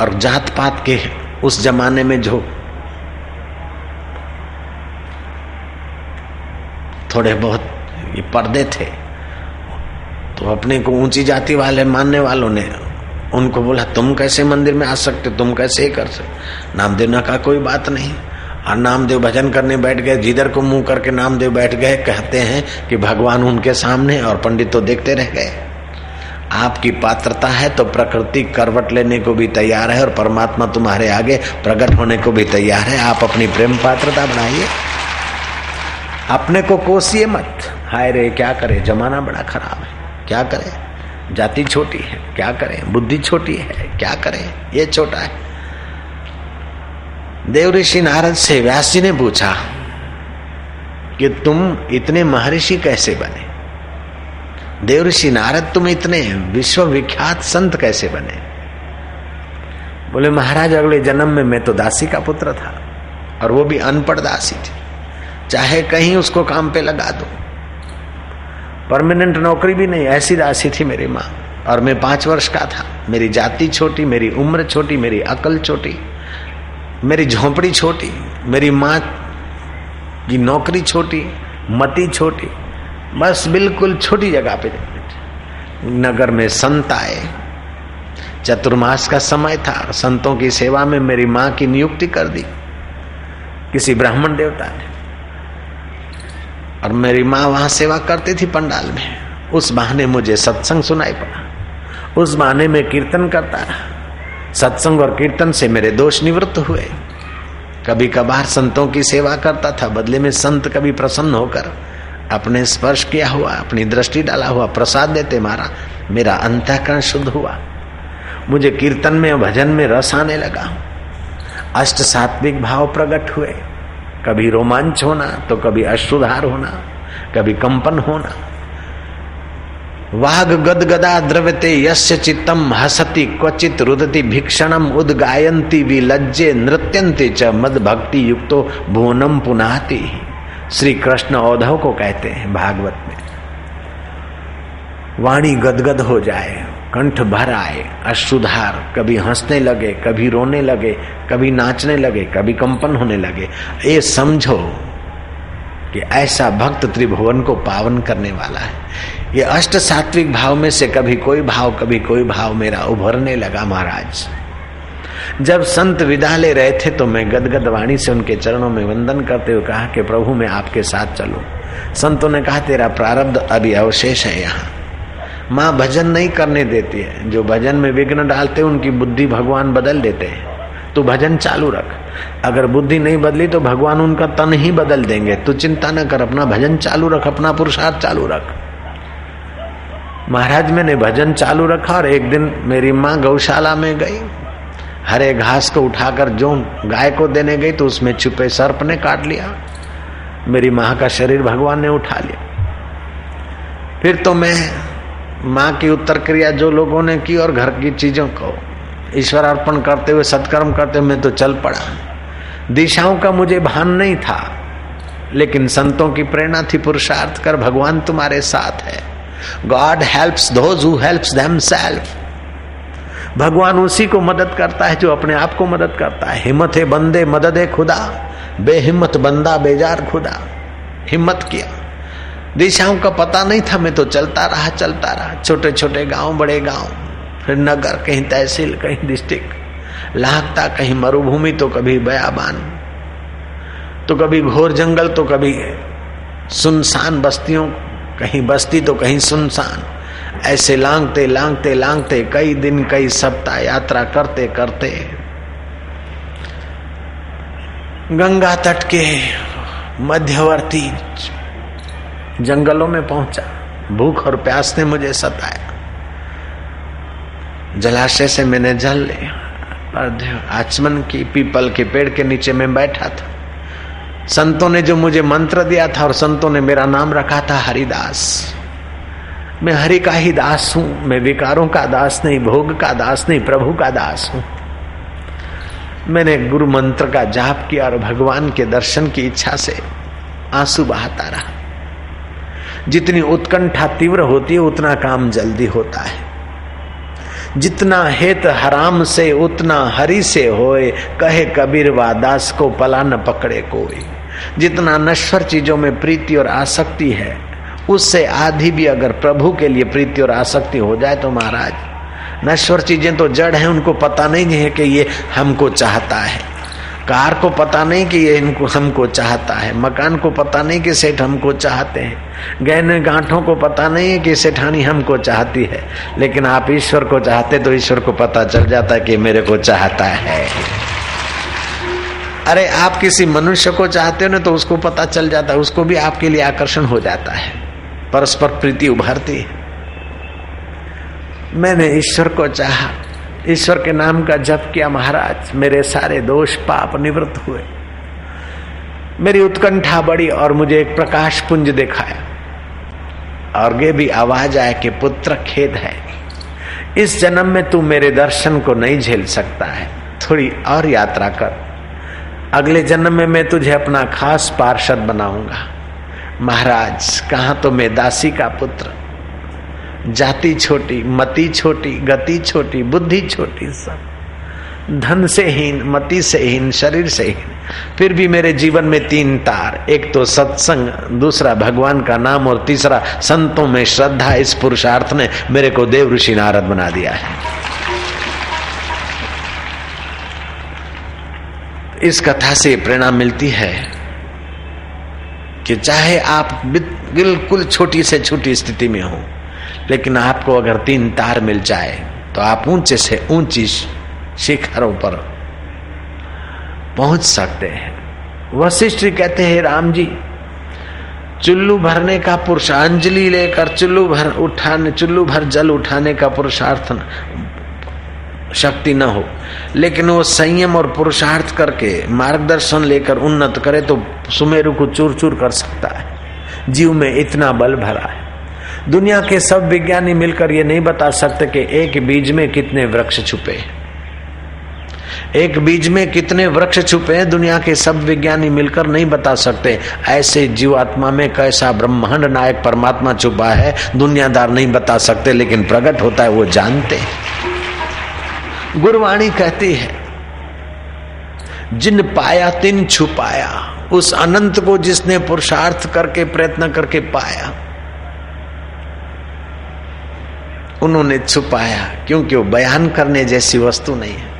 और जात पात के उस जमाने में जो थोड़े बहुत ये पर्दे थे, तो अपने को ऊंची जाति वाले मानने वालों ने उनको बोला तुम कैसे मंदिर में आ सकते, तुम कैसे कर सकते। नामदेव ने कहा कोई बात नहीं, और नामदेव भजन करने बैठ गए। जिधर को मुंह करके नामदेव बैठ गए, कहते हैं कि भगवान उनके सामने और पंडित तो देखते रह गए। आपकी पात्रता है तो प्रकृति करवट लेने को भी तैयार है और परमात्मा तुम्हारे आगे प्रकट होने को भी तैयार है। आप अपनी प्रेम पात्रता बनाइए, अपने को कोसिए मत। हाय रे क्या करे, जमाना बड़ा खराब है, क्या करे, जाति छोटी है, क्या करे, बुद्धि छोटी है, क्या करे, ये छोटा है। देव ऋषि नारद से व्यास जी ने पूछा कि तुम इतने महर्षि कैसे बने, देव ऋषि नारद तुम इतने विश्वविख्यात संत कैसे बने। बोले महाराज अगले जन्म में मैं तो दासी का पुत्र था, और वो भी अनपढ़ दासी थी, चाहे कहीं उसको काम पे लगा दो, परमानेंट नौकरी भी नहीं, ऐसी दासी थी मेरी माँ। और मैं पांच वर्ष का था, मेरी जाति छोटी, मेरी उम्र छोटी, मेरी अकल छोटी, मेरी झोंपड़ी छोटी, मेरी माँ की नौकरी छोटी, मती छोटी, बस बिल्कुल छोटी जगह पे। नगर में संत आए, चतुर्मास का समय था, संतों की सेवा में मेरी माँ की नियुक्ति कर दी किसी ब्राह्मण देवता ने, और मेरी माँ वहाँ सेवा करती थी पंडाल में। उस बहाने मुझे सत्संग सुनाई पड़ा, उस बहाने में कीर्तन करता रहा। सत्संग और कीर्तन से मेरे दोष निवृत्त हुए। कभी कभार संतों की सेवा करता था, बदले में संत कभी प्रसन्न होकर अपने स्पर्श किया हुआ, अपनी दृष्टि डाला हुआ प्रसाद देते मारा, मेरा अंतःकरण शुद्ध हुआ, मुझे कीर्तन में भजन में रस आने लगा, अष्ट सात्विक भाव प्रकट हुए। कभी रोमांच होना तो कभी अश्रुधार होना, कभी कंपन होना। वाग गदगदा द्रवते यस्य चित्तम हसति क्वचित रुदति भिक्षणम उद्गायन्ति विलज्जे नृत्यन्ति च मद भक्ति युक्तो भुवनम पुनाति। श्री कृष्ण औधव को कहते हैं भागवत में। वाणी गदगद हो जाए, कंठ भर आए, अश्रुधार, कभी हंसने लगे, कभी रोने लगे, कभी नाचने लगे, कभी कंपन होने लगे। ये समझो कि ऐसा भक्त त्रिभुवन को पावन करने वाला है। ये अष्ट सात्विक भाव में से कभी कोई भाव कभी कोई भाव मेरा उभरने लगा। महाराज जब संत विदा ले रहे थे तो मैं गदगद वाणी से उनके चरणों में वंदन करते हुए कहा कि प्रभु मैं आपके साथ चलूं। संतों ने कहा तेरा प्रारब्ध अभी अवशेष है। यहाँ माँ भजन नहीं करने देती है, जो भजन में विघ्न डालते उनकी बुद्धि भगवान बदल देते हैं। तू भजन चालू रख, अगर बुद्धि नहीं बदली तो भगवान उनका तन ही बदल देंगे। तू चिंता न कर, अपना भजन चालू रख, अपना पुरुषार्थ चालू रख। महाराज मैंने भजन चालू रखा, और एक दिन मेरी माँ गौशाला में गई, हरे घास को उठाकर जो गाय को देने गई तो उसमें छुपे सर्प ने काट लिया, मेरी माँ का शरीर भगवान ने उठा लिया। फिर तो मैं माँ की उत्तर क्रिया जो लोगों ने की और घर की चीजों को ईश्वर अर्पण करते हुए सत्कर्म करते हुए मैं तो चल पड़ा। दिशाओं का मुझे भान नहीं था, लेकिन संतों की प्रेरणा थी पुरुषार्थ कर, भगवान तुम्हारे साथ है। God helps those who helps themselves. भगवान उसी को मदद करता है जो अपने आप को मदद करता है। हिम्मत है बंदे मदद है खुदा, बेहिम्मत बंदा बेजार खुदा। हिम्मत किया, दिशाओं का पता नहीं था, मैं तो चलता रहा चलता रहा, छोटे छोटे गांव बड़े गांव, फिर नगर, कहीं तहसील कहीं डिस्ट्रिक्ट, लाहकता कहीं मरुभूमि तो कभी बयाबान, तो कभी घोर जंगल तो कभी सुनसान बस्तियों, कहीं बस्ती तो कहीं सुनसान, ऐसे लांगते लांगते लांगते कई दिन कई सप्ताह यात्रा करते करते गंगा तट के मध्यवर्ती जंगलों में पहुंचा। भूख और प्यास ने मुझे सताया, जलाशय से मैंने जल लिया, पर आचमन की पीपल के पेड़ के नीचे मैं बैठा था। संतों ने जो मुझे मंत्र दिया था और संतों ने मेरा नाम रखा था हरिदास। मैं हरि का ही दास हूं, मैं विकारों का दास नहीं, भोग का दास नहीं, प्रभु का दास हूं। मैंने गुरु मंत्र का जाप किया और भगवान के दर्शन की इच्छा से आंसू बहाता रहा। जितनी उत्कंठा तीव्र होती है उतना काम जल्दी होता है। जितना हित हराम से उतना हरि से होए, कहे कबीर वादास को पला न पकड़े कोई। जितना नश्वर चीजों में प्रीति और आसक्ति है, उससे आधी भी अगर प्रभु के लिए प्रीति और आसक्ति हो जाए तो महाराज, नश्वर चीजें तो जड़ हैं, उनको पता नहीं है कि ये हमको चाहता है। कार को पता नहीं कि ये इनको हमको चाहता है, मकान को पता नहीं कि सेठ हमको चाहते हैं, गहने गांठों को पता नहीं है कि सेठानी हमको चाहती है। लेकिन आप ईश्वर को चाहते तो ईश्वर को पता चल जाता है कि मेरे को चाहता है। अरे आप किसी मनुष्य को चाहते हो ना तो उसको पता चल जाता है, उसको भी आपके लिए आकर्षण हो जाता है, परस्पर प्रीति उभरती है। मैंने ईश्वर को चाहा, ईश्वर के नाम का जप किया, महाराज मेरे सारे दोष पाप निवृत्त हुए, मेरी उत्कंठा बढ़ी और मुझे एक प्रकाश पुंज दिखाया और ये भी आवाज आया कि पुत्र खेद है, इस जन्म में तू मेरे दर्शन को नहीं झेल सकता है, थोड़ी और यात्रा कर, अगले जन्म में मैं तुझे अपना खास पार्षद बनाऊंगा। महाराज कहाँ तो मैं दासी का पुत्र, जाति छोटी, मति छोटी, गति छोटी, बुद्धि छोटी, सब धन से हीन, मति से हीन, शरीर से हीन, फिर भी मेरे जीवन में तीन तार, एक तो सत्संग, दूसरा भगवान का नाम और तीसरा संतों में श्रद्धा। इस पुरुषार्थ ने मेरे को देव ऋषि नारद बना दिया है। इस कथा से प्रेरणा मिलती है कि चाहे आप बिल्कुल छोटी से छोटी स्थिति में हो, लेकिन आपको अगर तीन तार मिल जाए तो आप ऊंचे से ऊंची शिखरों पर पहुंच सकते हैं। वशिष्ठ कहते हैं, राम जी चुल्लू भरने का पुरुषांजलि लेकर चुल्लू भर उठाने चुल्लू भर जल उठाने का पुरुषार्थ शक्ति न हो, लेकिन वो संयम और पुरुषार्थ करके मार्गदर्शन लेकर उन्नत करे तो सुमेरु को चूर चूर कर सकता है। जीव में इतना बल भरा है। दुनिया के सब विज्ञानी मिलकर ये नहीं बता सकते कि एक बीज में कितने वृक्ष छुपे हैं। एक बीज में कितने वृक्ष छुपे हैं दुनिया के सब विज्ञानी मिलकर नहीं बता सकते। ऐसे जीवात्मा में कैसा ब्रह्मांड नायक परमात्मा छुपा है दुनियादार नहीं बता सकते, लेकिन प्रकट होता है वो जानते हैं। गुरुवाणी कहती है, जिन पाया तिन छुपाया, उस अनंत को जिसने पुरुषार्थ करके प्रयत्न करके पाया, उन्होंने छुपाया, क्योंकि वो बयान करने जैसी वस्तु नहीं है।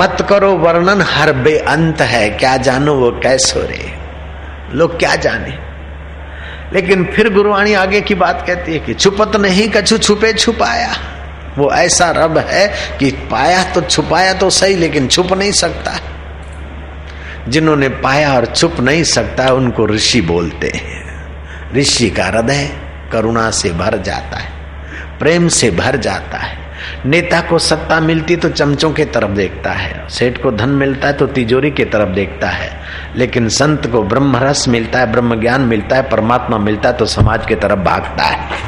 मत करो वर्णन हर बेअंत है, क्या जानो वो कैसो रे, लोग क्या जाने। लेकिन फिर गुरुवाणी आगे की बात कहती है कि छुपत नहीं कछु छुपे छुपाया। वो ऐसा रब है कि पाया तो छुपाया तो सही, लेकिन छुप नहीं सकता। जिन्होंने पाया और छुप नहीं सकता उनको ऋषि बोलते हैं। ऋषि का हृदय करुणा से भर जाता है, प्रेम से भर जाता है। नेता को सत्ता मिलती तो चमचों के तरफ देखता है, सेठ को धन मिलता है तो तिजोरी के तरफ देखता है, लेकिन संत को ब्रह्म रस मिलता है, ब्रह्म ज्ञान मिलता है, परमात्मा मिलता है तो समाज के तरफ भागता है।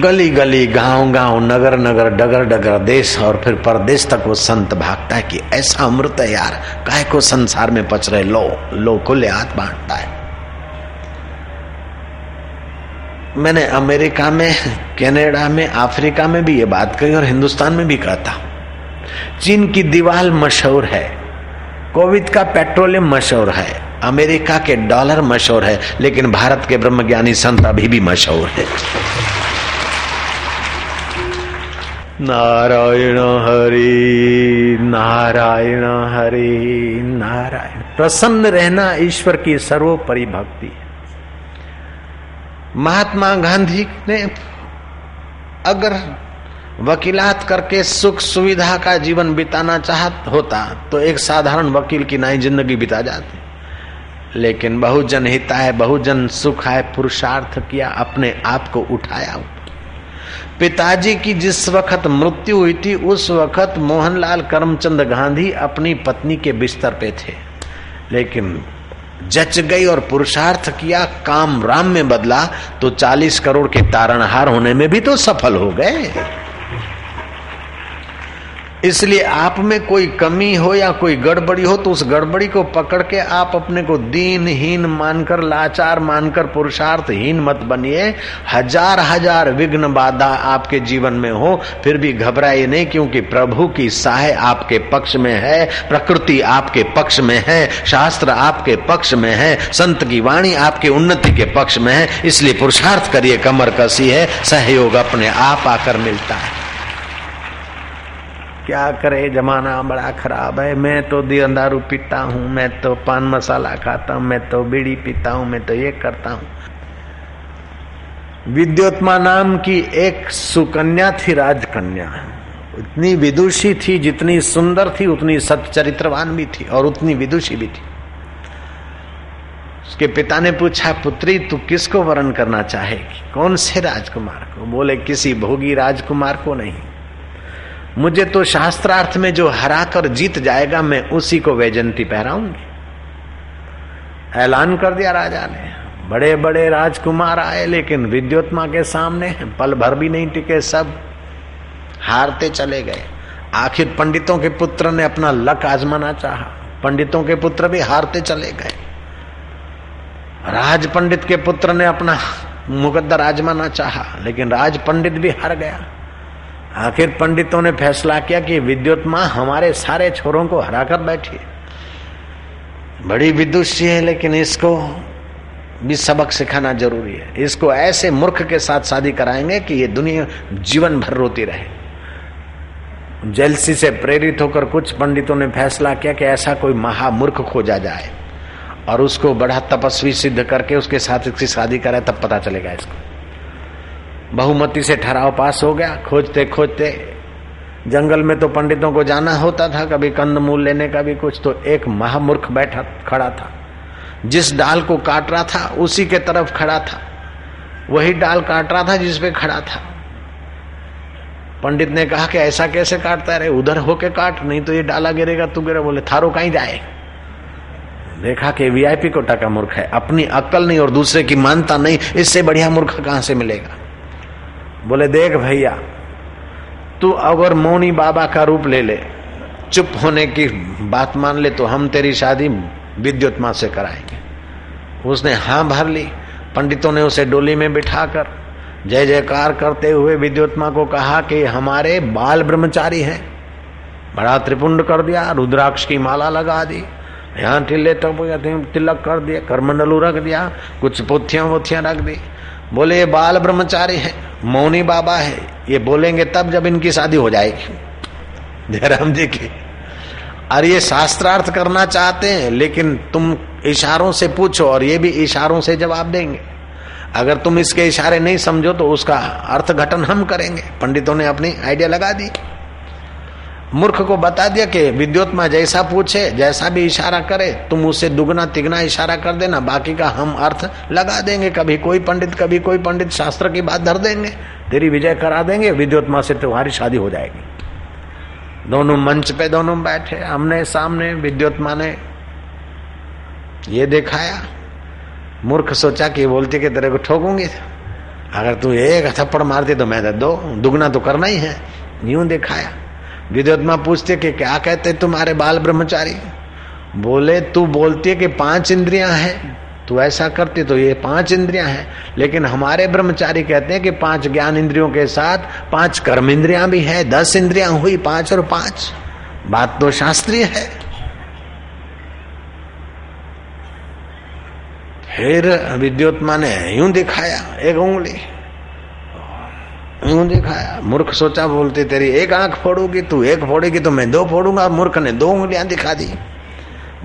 गली गली, गांव गांव, नगर नगर, डगर डगर, देश और फिर परदेश तक वो संत भागता है कि ऐसा अमृत है यार, काहे को संसार में पच रहे, लो लो खुले हाथ बांटता है। मैंने अमेरिका में, कनाडा में, अफ्रीका में भी ये बात कही और हिंदुस्तान में भी कहता। चीन की दीवार मशहूर है, कोविड का पेट्रोलियम मशहूर है, अमेरिका के डॉलर मशहूर है, लेकिन भारत के ब्रह्मज्ञानी संत अभी भी मशहूर है। नारायण हरि नारायण हरि नारायण। प्रसन्न रहना ईश्वर की सर्वोपरि भक्ति है। महात्मा गांधी ने अगर वकीलात करके सुख सुविधा का जीवन बिताना चाहता होता तो एक साधारण वकील की नई जिंदगी बिता जाती, लेकिन बहुजन हिताय, बहुजन सुखाय पुरुषार्थ किया, अपने आप को उठाया। पिताजी की जिस वक्त मृत्यु हुई थी उस वक्त मोहनलाल करमचंद गांधी अपनी पत्नी के बिस्तर पे थे, लेकिन जच गई और पुरुषार्थ किया, काम राम में बदला तो चालीस करोड़ के तारणहार होने में भी तो सफल हो गए। इसलिए आप में कोई कमी हो या कोई गड़बड़ी हो तो उस गड़बड़ी को पकड़ के आप अपने को दीनहीन मानकर, लाचार मानकर पुरुषार्थहीन मत बनिए। हजार हजार विघ्न बाधा आपके जीवन में हो फिर भी घबराइए नहीं, क्योंकि प्रभु की सहाय आपके पक्ष में है, प्रकृति आपके पक्ष में है, शास्त्र आपके पक्ष में है, संत की वाणी आपके उन्नति के पक्ष में है। इसलिए पुरुषार्थ करिए, कमर कसी है, सहयोग अपने आप आकर मिलता है। क्या करे, जमाना बड़ा खराब है। मैं तो दिन दारू पीता हूँ, मैं तो पान मसाला खाता हूँ, मैं तो बीड़ी पीता हूँ, मैं तो ये करता हूँ। विद्योत्मा नाम की एक सुकन्या थी, राजकन्या। उतनी विदुषी थी जितनी सुंदर थी, उतनी सच्चरित्रवान भी थी और उतनी विदुषी भी थी। उसके पिता ने पूछा, पुत्री तू किसको वरण करना चाहेगी, कौन से राजकुमार को? बोले, किसी भोगी राजकुमार को नहीं, मुझे तो शास्त्रार्थ में जो हरा कर जीत जाएगा मैं उसी को वैजयंती पहराऊंगी। ऐलान कर दिया राजा ने। बड़े बड़े राजकुमार आए, लेकिन विद्योत्मा के सामने पल भर भी नहीं टिके, सब हारते चले गए। आखिर पंडितों के पुत्र ने अपना लक आजमाना चाहा, पंडितों के पुत्र भी हारते चले गए। राज पंडित के पुत्र ने अपना मुकद्दर आजमाना चाहा, लेकिन राज पंडित भी हार गया। आखिर पंडितों ने फैसला किया कि विद्योत्मा हमारे सारे छोरों को हरा कर बैठी, बड़ी विदुषी है, लेकिन इसको भी सबक सिखाना जरूरी है। इसको ऐसे मूर्ख के साथ शादी कराएंगे कि ये दुनिया जीवन भर रोती रहे। जेलसी से प्रेरित होकर कुछ पंडितों ने फैसला किया कि ऐसा कोई महामूर्ख खोजा जाए और उसको बड़ा तपस्वी सिद्ध करके उसके साथ इसकी शादी कराए, तब पता चलेगा इसको। बहुमती से ठहराव पास हो गया। खोजते खोजते जंगल में तो पंडितों को जाना होता था, कभी कंदमूल लेने का भी कुछ, तो एक महामूर्ख बैठा खड़ा था। जिस डाल को काट रहा था उसी के तरफ खड़ा था, वही डाल काट रहा था जिस पे खड़ा था। पंडित ने कहा कि ऐसा कैसे काटता है, उधर होके काट, नहीं तो ये डाला गिरेगा तू गिरे। बोले, थारो कहीं जाए। देखा कि वीआईपी कोटा का मूर्ख है, अपनी अक्ल नहीं और दूसरे की मानता नहीं, इससे बढ़िया मूर्ख कहां से मिलेगा। बोले, देख भैया, तू अगर मौनी बाबा का रूप ले ले, चुप होने की बात मान ले, तो हम तेरी शादी विद्योत्मा से कराएंगे। उसने हाँ भर ली। पंडितों ने उसे डोली में बिठाकर जय जयकार करते हुए विद्योत्मा को कहा कि हमारे बाल ब्रह्मचारी हैं। बड़ा त्रिपुंड कर दिया, रुद्राक्ष की माला लगा दी, यहाँ टिले तिलक कर दिया, करमंडलू रख दिया, कुछ पोथियाँ वोथियाँ रख दी। बोले, ये बाल ब्रह्मचारी है, मौनी बाबा है, ये बोलेंगे तब जब इनकी शादी हो जाएगी जयराम जी की। और ये शास्त्रार्थ करना चाहते हैं, लेकिन तुम इशारों से पूछो और ये भी इशारों से जवाब देंगे। अगर तुम इसके इशारे नहीं समझो तो उसका अर्थघटन हम करेंगे। पंडितों ने अपनी आइडिया लगा दी, मूर्ख को बता दिया कि विद्योत्मा जैसा पूछे, जैसा भी इशारा करे, तुम उसे दुगना तिगना इशारा कर देना, बाकी का हम अर्थ लगा देंगे। कभी कोई पंडित, कभी कोई पंडित, शास्त्र की बात धर देंगे, तेरी विजय करा देंगे, विद्योत्मा से तुम्हारी शादी हो जाएगी। दोनों मंच पे दोनों बैठे, हमने सामने विद्योत्मा ने ये दिखाया। मूर्ख सोचा कि बोलते कि तेरे को ठोकूंगी, अगर तू एक थप्पड़ मारती तो मैं दो दुगना तो करना ही है। यूं दिखाया। विद्योत्मा पूछते कि क्या कहते तुम्हारे बाल ब्रह्मचारी? बोले तू बोलती है कि पांच इंद्रियां हैं, तू ऐसा करती तो ये पांच इंद्रियां हैं, लेकिन हमारे ब्रह्मचारी कहते हैं कि पांच ज्ञान इंद्रियों के साथ पांच कर्म इंद्रियां भी है, दस इंद्रियां हुई, पांच और पांच। बात तो शास्त्रीय है। फिर विद्योत्मा ने यूं दिखाया एक उंगली, यूं दिखाया। मूर्ख सोचा बोलते तेरी एक आंख फोड़ूगी, तू एक फोड़ेगी तो मैं दो फोड़ूंगा। मूर्ख ने दो उंगलियां दिखा दी।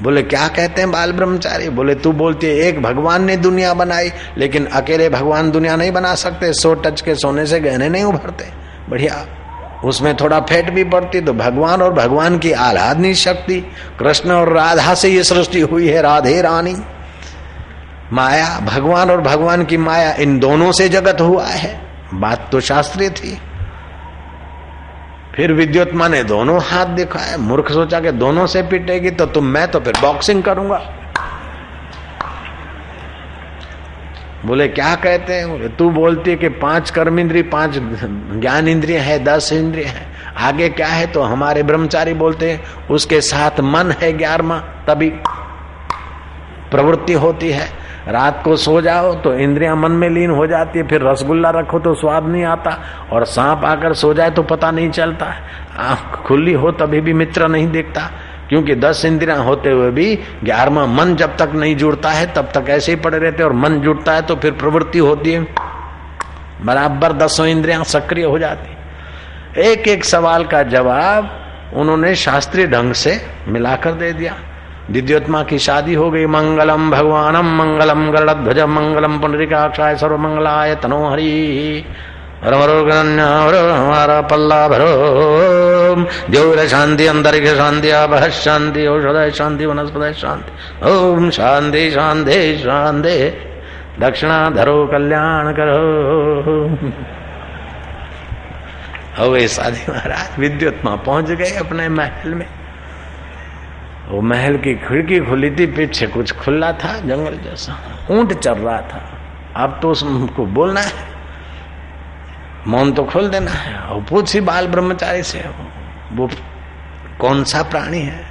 बोले क्या कहते हैं बाल ब्रह्मचारी? बोले तू बोलती है एक भगवान ने दुनिया बनाई, लेकिन अकेले भगवान दुनिया नहीं बना सकते। सौ टच के सोने से गहने नहीं उभरते। बढ़िया, उसमें थोड़ा फेट भी पड़ती तो भगवान और भगवान की आराधनी शक्ति, कृष्ण और राधा से ये सृष्टि हुई है। राधे रानी माया, भगवान और भगवान की माया, इन दोनों से जगत हुआ है। बात तो शास्त्रीय थी। फिर विद्योत्मा ने दोनों हाथ दिखाए। मूर्ख सोचा कि दोनों से पीटेगी तो तुम मैं तो फिर बॉक्सिंग करूंगा। बोले क्या कहते हैं? तू बोलती है कि पांच कर्म इंद्रिय, पांच ज्ञान इंद्रिय है, दस इंद्रिय है, आगे क्या है? तो हमारे ब्रह्मचारी बोलते हैं उसके साथ मन है ग्यारहवां, तभी प्रवृत्ति होती है। रात को सो जाओ तो इंद्रियां मन में लीन हो जाती है। फिर रसगुल्ला रखो तो स्वाद नहीं आता, और सांप आकर सो जाए तो पता नहीं चलता है। आंख खुली हो तभी भी मित्र नहीं देखता, क्योंकि दस इंद्रियां होते हुए भी ग्यारहवां मन जब तक नहीं जुड़ता है तब तक ऐसे ही पड़े रहते हैं, और मन जुड़ता है तो फिर प्रवृत्ति होती है। बराबर दसों इंद्रियां सक्रिय हो जाती। एक एक सवाल का जवाब उन्होंने शास्त्रीय ढंग से मिलाकर दे दिया। विद्योत्मा की शादी हो गई। मंगलम भगवानम मंगलम गरुड़ध्वज मंगलम पुंडरीकाक्षाय सर्वमंगलाय तनो हरि पल्लाभरोम देव शांति अंतरिक्ष शांति आभः शांति औषधय शांति वनस्पतय शांति ओम शांति शांति शांति दक्षिणा धरो कल्याण करो। हो गई शादी महाराज। विद्योत्मा पहुंच गए अपने महल में। वो महल की खिड़की खुली थी, पीछे कुछ खुला था जंगल जैसा, ऊंट चल रहा था। अब तो उसको बोलना है, मौन तो खोल देना है। और पूछी बाल ब्रह्मचारी से वो कौन सा प्राणी है।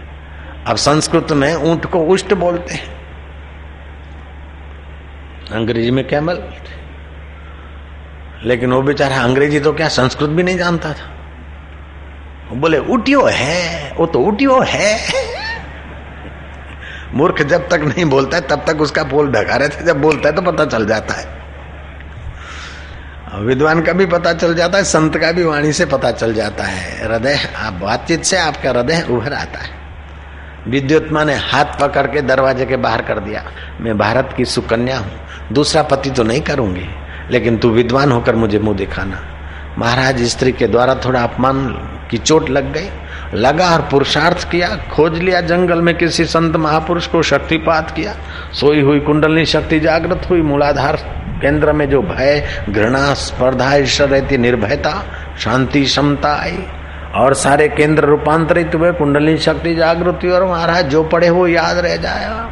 अब संस्कृत में ऊंट को उष्ट बोलते हैं, अंग्रेजी में कैमल, लेकिन वो बेचारा अंग्रेजी तो क्या संस्कृत भी नहीं जानता था। बोले उटियो है, वो तो उटियो है। मूर्ख जब तक नहीं बोलता है तब तक उसका पोल ढका रहता है, जब बोलता है तो पता चल जाता है। विद्वान का भी पता चल जाता है, संत का भी वाणी से पता चल जाता है। हृदय, आप बातचीत से आपका हृदय उभर आता है। विद्योत्मा ने हाथ पकड़ के दरवाजे के बाहर कर दिया। मैं भारत की सुकन्या हूँ, दूसरा पति तो नहीं करूंगी, लेकिन तू विद्वान होकर मुझे मुंह दिखाना। महाराज, स्त्री के द्वारा थोड़ा अपमान की चोट लग गई, लगा और पुरुषार्थ किया, खोज लिया जंगल में किसी संत महापुरुष को, शक्तिपात किया। सोई हुई कुंडलिनी शक्ति जागृत हुई, मूलाधार केंद्र में जो भय, घृणा, स्पर्धा, ईश्वर रहती, निर्भयता, शांति, क्षमता आई, और सारे केंद्र रूपांतरित हुए, कुंडलिनी शक्ति जागृत हुई, और महाराज जो पढ़े वो याद रह जाया।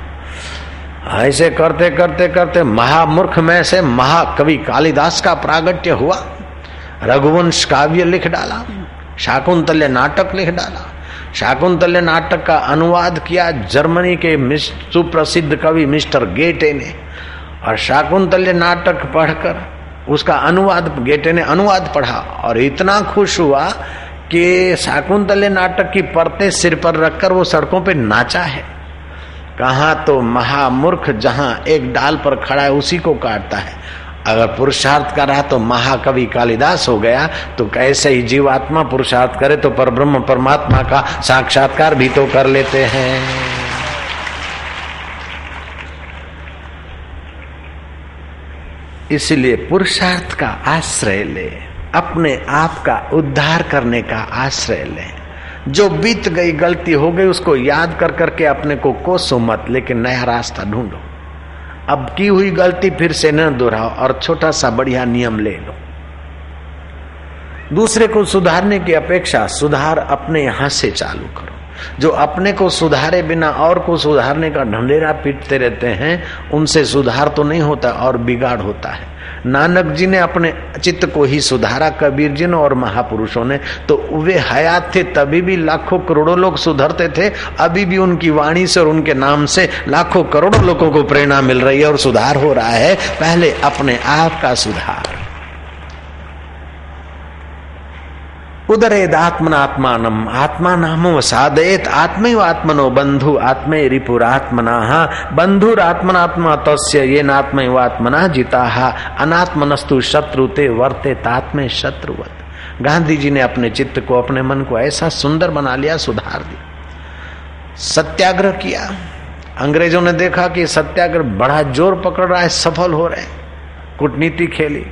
ऐसे करते करते करते महामूर्ख में से महाकवि कालिदास का प्रागट्य हुआ। रघुवंश काव्य लिख डाला, शाकुंतल्य नाटक लिख डाला। शाकुंतल्य नाटक का अनुवाद किया जर्मनी के सुप्रसिद्ध कवि मिस्टर गेटे ने, और शाकुंतल्य नाटक पढ़कर उसका अनुवाद गेटे ने अनुवाद पढ़ा, और इतना खुश हुआ कि शाकुंतल्य नाटक की परतें सिर पर रखकर वो सड़कों पे नाचा है। कहाँ तो महामूर्ख जहाँ एक डाल पर खड़ा है उसी को काटता है। अगर पुरुषार्थ कर रहा तो महाकवि कालिदास हो गया, तो कैसे ही जीवात्मा पुरुषार्थ करे तो परब्रह्म परमात्मा का साक्षात्कार भी तो कर लेते हैं। इसलिए पुरुषार्थ का आश्रय ले, अपने आप का उद्धार करने का आश्रय ले। जो बीत गई गलती हो गई उसको याद कर करके अपने को कोसो मत, लेकिन नया रास्ता ढूंढो। अब की हुई गलती फिर से न दोहराओ, और छोटा सा बढ़िया नियम ले लो। दूसरे को सुधारने की अपेक्षा सुधार अपने यहां से चालू करो। जो अपने को सुधारे बिना और को सुधारने का ढंढेरा पीटते रहते हैं उनसे सुधार तो नहीं होता और बिगाड़ होता है। नानक जी ने अपने चित्त को ही सुधारा, कबीर जी ने और महापुरुषों ने। तो वे हयात थे तभी भी लाखों करोड़ों लोग सुधरते थे, अभी भी उनकी वाणी से और उनके नाम से लाखों करोड़ों लोगों को प्रेरणा मिल रही है और सुधार हो रहा है। पहले अपने आप का सुधार। उदरेदात्मनात्मानम आत्मानामो साधयेत आत्मैव आत्मनो बंधु आत्मे रिपुरात्मनाः बंधुरात्मनात्मा तस्य येनात्मैव आत्मना जिताः अनात्मनस्तु शत्रुते वर्तेतात्मे शत्रुवत्। गांधी जी ने अपने चित्त को, अपने मन को ऐसा सुंदर बना लिया, सुधार दिया, सत्याग्रह किया। अंग्रेजों ने देखा कि सत्याग्रह बड़ा जोर पकड़ रहा है, सफल हो रहे, कूटनीति खेली,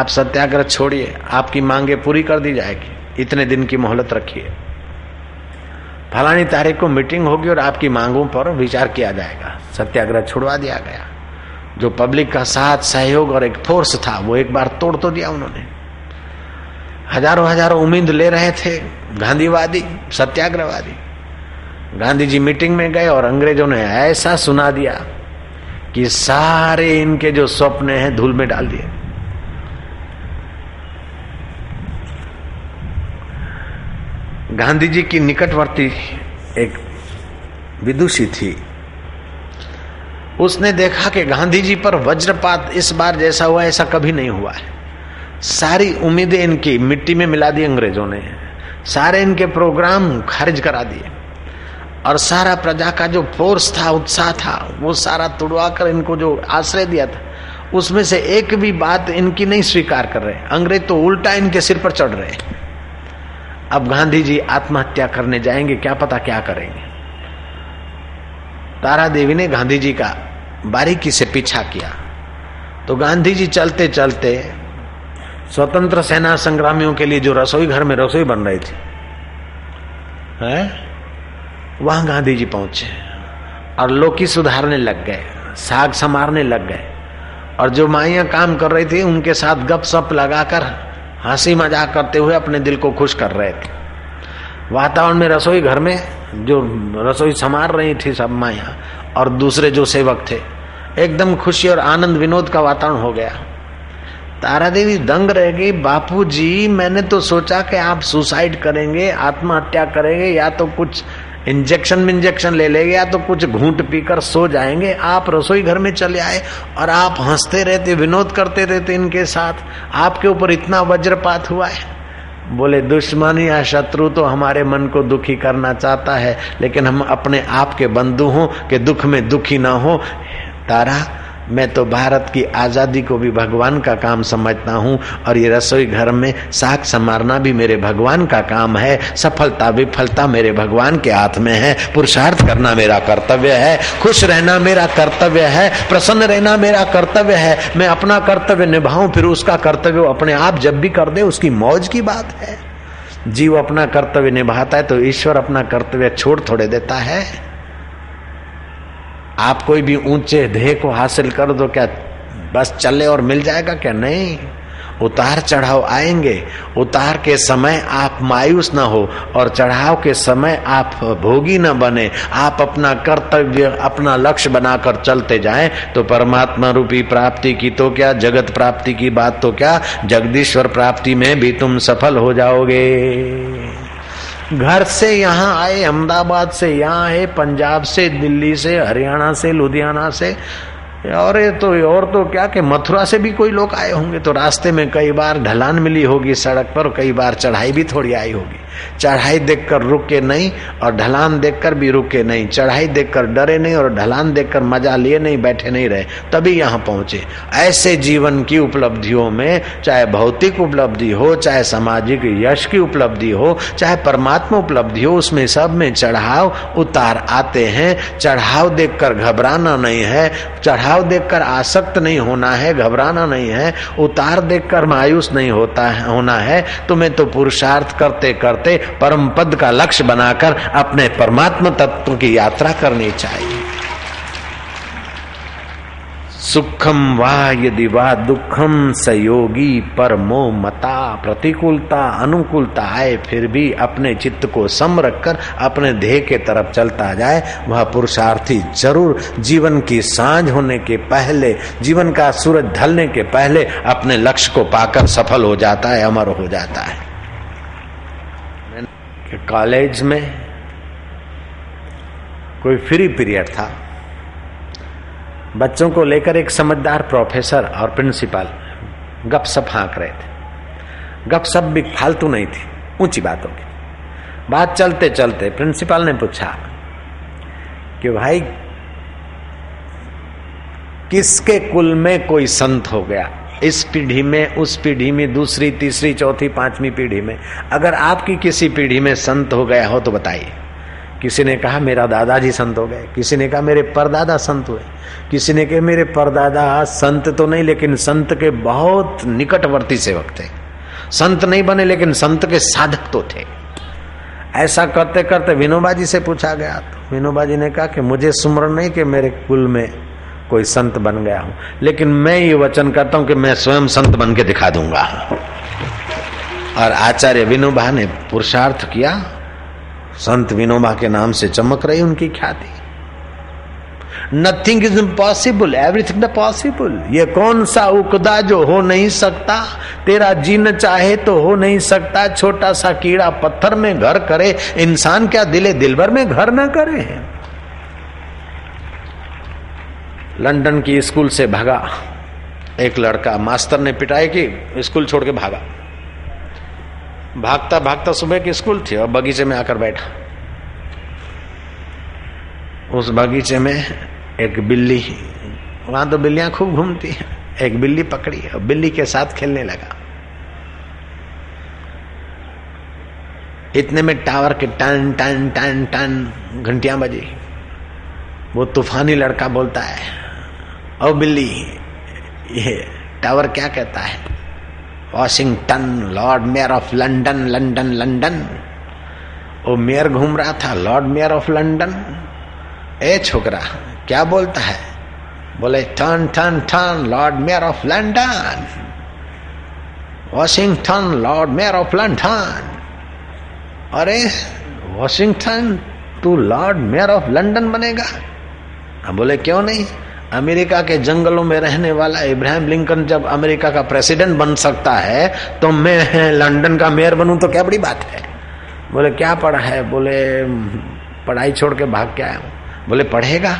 आप सत्याग्रह छोड़िए, आपकी मांगे पूरी कर दी जाएगी, इतने दिन की मोहलत रखिए, फलानी तारीख को मीटिंग होगी और आपकी मांगों पर विचार किया जाएगा। सत्याग्रह छुड़वा दिया गया। जो पब्लिक का साथ सहयोग और एक फोर्स था वो एक बार तोड़ तो दिया उन्होंने। हजारों हजारों उम्मीद ले रहे थे गांधीवादी, सत्याग्रहवादी। गांधी जी मीटिंग में गए और अंग्रेजों ने ऐसा सुना दिया कि सारे इनके जो सपने हैं धूल में डाल दिए। गांधी जी की निकटवर्ती एक विदुषी थी, उसने देखा कि गांधी जी पर वज्रपात इस बार जैसा हुआ ऐसा कभी नहीं हुआ है। सारी उम्मीदें इनकी मिट्टी में मिला दी अंग्रेजों ने, सारे इनके प्रोग्राम खारिज करा दिए और सारा प्रजा का जो फोर्स था, उत्साह था, वो सारा तुड़वा कर इनको जो आश्रय दिया था उसमें से एक भी बात इनकी नहीं स्वीकार कर रहे। अंग्रेज तो उल्टा इनके सिर पर चढ़ रहे हैं। अब गांधी जी आत्महत्या करने जाएंगे, क्या पता क्या करेंगे। तारा देवी ने गांधी जी का बारीकी से पीछा किया तो गांधी जी चलते चलते स्वतंत्र सेना संग्रामियों के लिए जो रसोई घर में रसोई बन रही थी है, वहां गांधी जी पहुंचे और लौकी सुधारने लग गए, साग संवारने लग गए। और जो माइयां काम कर रही थी उनके साथ गपशप लगाकर हंसी मजाक करते हुए अपने दिल को खुश कर रहे थे। वातावरण में रसोई घर में जो रसोई संवार रही थी सब माया और दूसरे जो सेवक थे, एकदम खुशी और आनंद विनोद का वातावरण हो गया। तारा देवी दंग रह गई, बापू जी मैंने तो सोचा कि आप सुसाइड करेंगे, आत्महत्या करेंगे, या तो कुछ इंजेक्शन इंजेक्शन ले लेंगे या तो कुछ घूंट पीकर सो जाएंगे। आप रसोई घर में चले आए और आप हंसते रहते, विनोद करते रहते इनके साथ, आपके ऊपर इतना वज्रपात हुआ है। बोले दुश्मनी या शत्रु तो हमारे मन को दुखी करना चाहता है, लेकिन हम अपने आप के बंधु हों कि दुख में दुखी ना हो। तारा, मैं तो भारत की आजादी को भी भगवान का काम समझता हूँ और ये रसोई घर में साग संवारना भी मेरे भगवान का काम है। सफलता विफलता मेरे भगवान के हाथ में है। पुरुषार्थ करना मेरा कर्तव्य है, खुश रहना मेरा कर्तव्य है, प्रसन्न रहना मेरा कर्तव्य है। मैं अपना कर्तव्य निभाऊं, फिर उसका कर्तव्य अपने आप जब भी कर दे उसकी मौज की बात है। जीव अपना कर्तव्य निभाता है तो ईश्वर अपना कर्तव्य छोड़ थोड़े देता है। आप कोई भी ऊंचे ध्येय को हासिल कर दो, क्या बस चले और मिल जाएगा? क्या नहीं, उतार चढ़ाव आएंगे। उतार के समय आप मायूस न हो और चढ़ाव के समय आप भोगी न बने। आप अपना कर्तव्य, अपना लक्ष्य बनाकर चलते जाएं तो परमात्मा रूपी प्राप्ति की तो क्या, जगत प्राप्ति की बात तो क्या, जगदीश्वर प्राप्ति में भी तुम सफल हो जाओगे। घर से यहाँ आए, अहमदाबाद से यहाँ आए, पंजाब से, दिल्ली से, हरियाणा से, लुधियाना से, और ये तो और तो क्या कि मथुरा से भी कोई लोग आए होंगे। तो रास्ते में कई बार ढलान मिली होगी सड़क पर, कई बार चढ़ाई भी थोड़ी आई होगी। चढ़ाई देखकर रुके नहीं और ढलान देखकर भी रुके नहीं, चढ़ाई देखकर डरे नहीं और ढलान देखकर मजा लिए नहीं, बैठे नहीं रहे, तभी यहाँ पहुंचे। ऐसे जीवन की उपलब्धियों में, चाहे भौतिक उपलब्धि हो, चाहे सामाजिक यश की उपलब्धि हो, चाहे परमात्मा उपलब्धि हो, उसमें सब में चढ़ाव उतार आते हैं। चढ़ाव देखकर घबराना नहीं है, चढ़ाव देखकर आसक्त नहीं होना है, घबराना नहीं है, उतार देखकर मायूस नहीं होता है, होना है। तुम्हें तो पुरुषार्थ करते करते परम पद का लक्ष्य बनाकर अपने परमात्मा तत्व की यात्रा करनी चाहिए। सुखम वा यदि वा दुखम सयोगी परमो मता। प्रतिकूलता अनुकूलता आए फिर भी अपने चित्त को सम रखकर अपने ध्येय के तरफ चलता जाए, वह पुरुषार्थी जरूर जीवन की सांझ होने के पहले, जीवन का सूरज ढलने के पहले अपने लक्ष्य को पाकर सफल हो जाता है, अमर हो जाता है। कॉलेज में कोई फ्री पीरियड था, बच्चों को लेकर एक समझदार प्रोफेसर और प्रिंसिपल गपशप हाँक रहे थे। गपशप भी फालतू नहीं थी, ऊंची बातों की बात। चलते चलते प्रिंसिपल ने पूछा कि भाई किसके कुल में कोई संत हो गया, इस पीढ़ी में, उस पीढ़ी में, दूसरी, तीसरी, चौथी, पांचवी पीढ़ी में, अगर आपकी किसी पीढ़ी में संत हो गया हो तो बताइए। किसी ने कहा मेरा दादाजी संत हो गए, किसी ने कहा मेरे परदादा संत हुए, किसी ने कहा मेरे परदादा संत तो नहीं लेकिन संत के बहुत निकटवर्ती सेवक थे, संत नहीं बने लेकिन संत के साधक तो थे। ऐसा करते करते विनोबा जी से पूछा गया तो विनोबा जी ने कहा कि मुझे स्मरण नहीं कि मेरे कुल में कोई संत बन गया हूँ, लेकिन मैं ये वचन करता हूँ कि मैं स्वयं संत बन के दिखा दूंगा। और आचार्य विनोबा ने पुरुषार्थ किया, संत विनोबा के नाम से चमक रही उनकी ख्याति। Nothing is impossible, everything is possible. ये कौन सा उकदा जो हो नहीं सकता, तेरा जीन चाहे तो हो नहीं सकता। छोटा सा कीड़ा पत्थर में घर करे, इंसान क्या दिले दिलबर में घर न करे। लंदन की स्कूल से भागा एक लड़का, मास्टर ने पिटाई की, स्कूल छोड़ के भागा। भागता भागता सुबह की स्कूल थी और बगीचे में आकर बैठा। उस बगीचे में एक बिल्ली, वहां तो बिल्लियां खूब घूमती हैं, एक बिल्ली पकड़ी और बिल्ली के साथ खेलने लगा। इतने में टावर के टन टन टन टन घंटियां बजी। वो तूफानी लड़का बोलता है, ओ बिल्ली, ये टावर क्या कहता है? Washington, lord mayor of London, London, London. वो मेयर घूम रहा था, लॉर्ड मेयर ऑफ लंदन, ए छोकरा क्या बोलता है? बोले टन टन टन, lord mayor of London, Washington, lord mayor of London. अरे वॉशिंगटन तू लॉर्ड मेयर ऑफ लंदन बनेगा? हाँ। बोले क्यों नहीं, अमेरिका के जंगलों में रहने वाला इब्राहिम लिंकन जब अमेरिका का प्रेसिडेंट बन सकता है तो मैं लंदन का मेयर बनूं तो क्या बड़ी बात है। बोले क्या पढ़ा है? बोले पढ़ाई छोड़ के भाग के आया हूं। बोले पढ़ेगा?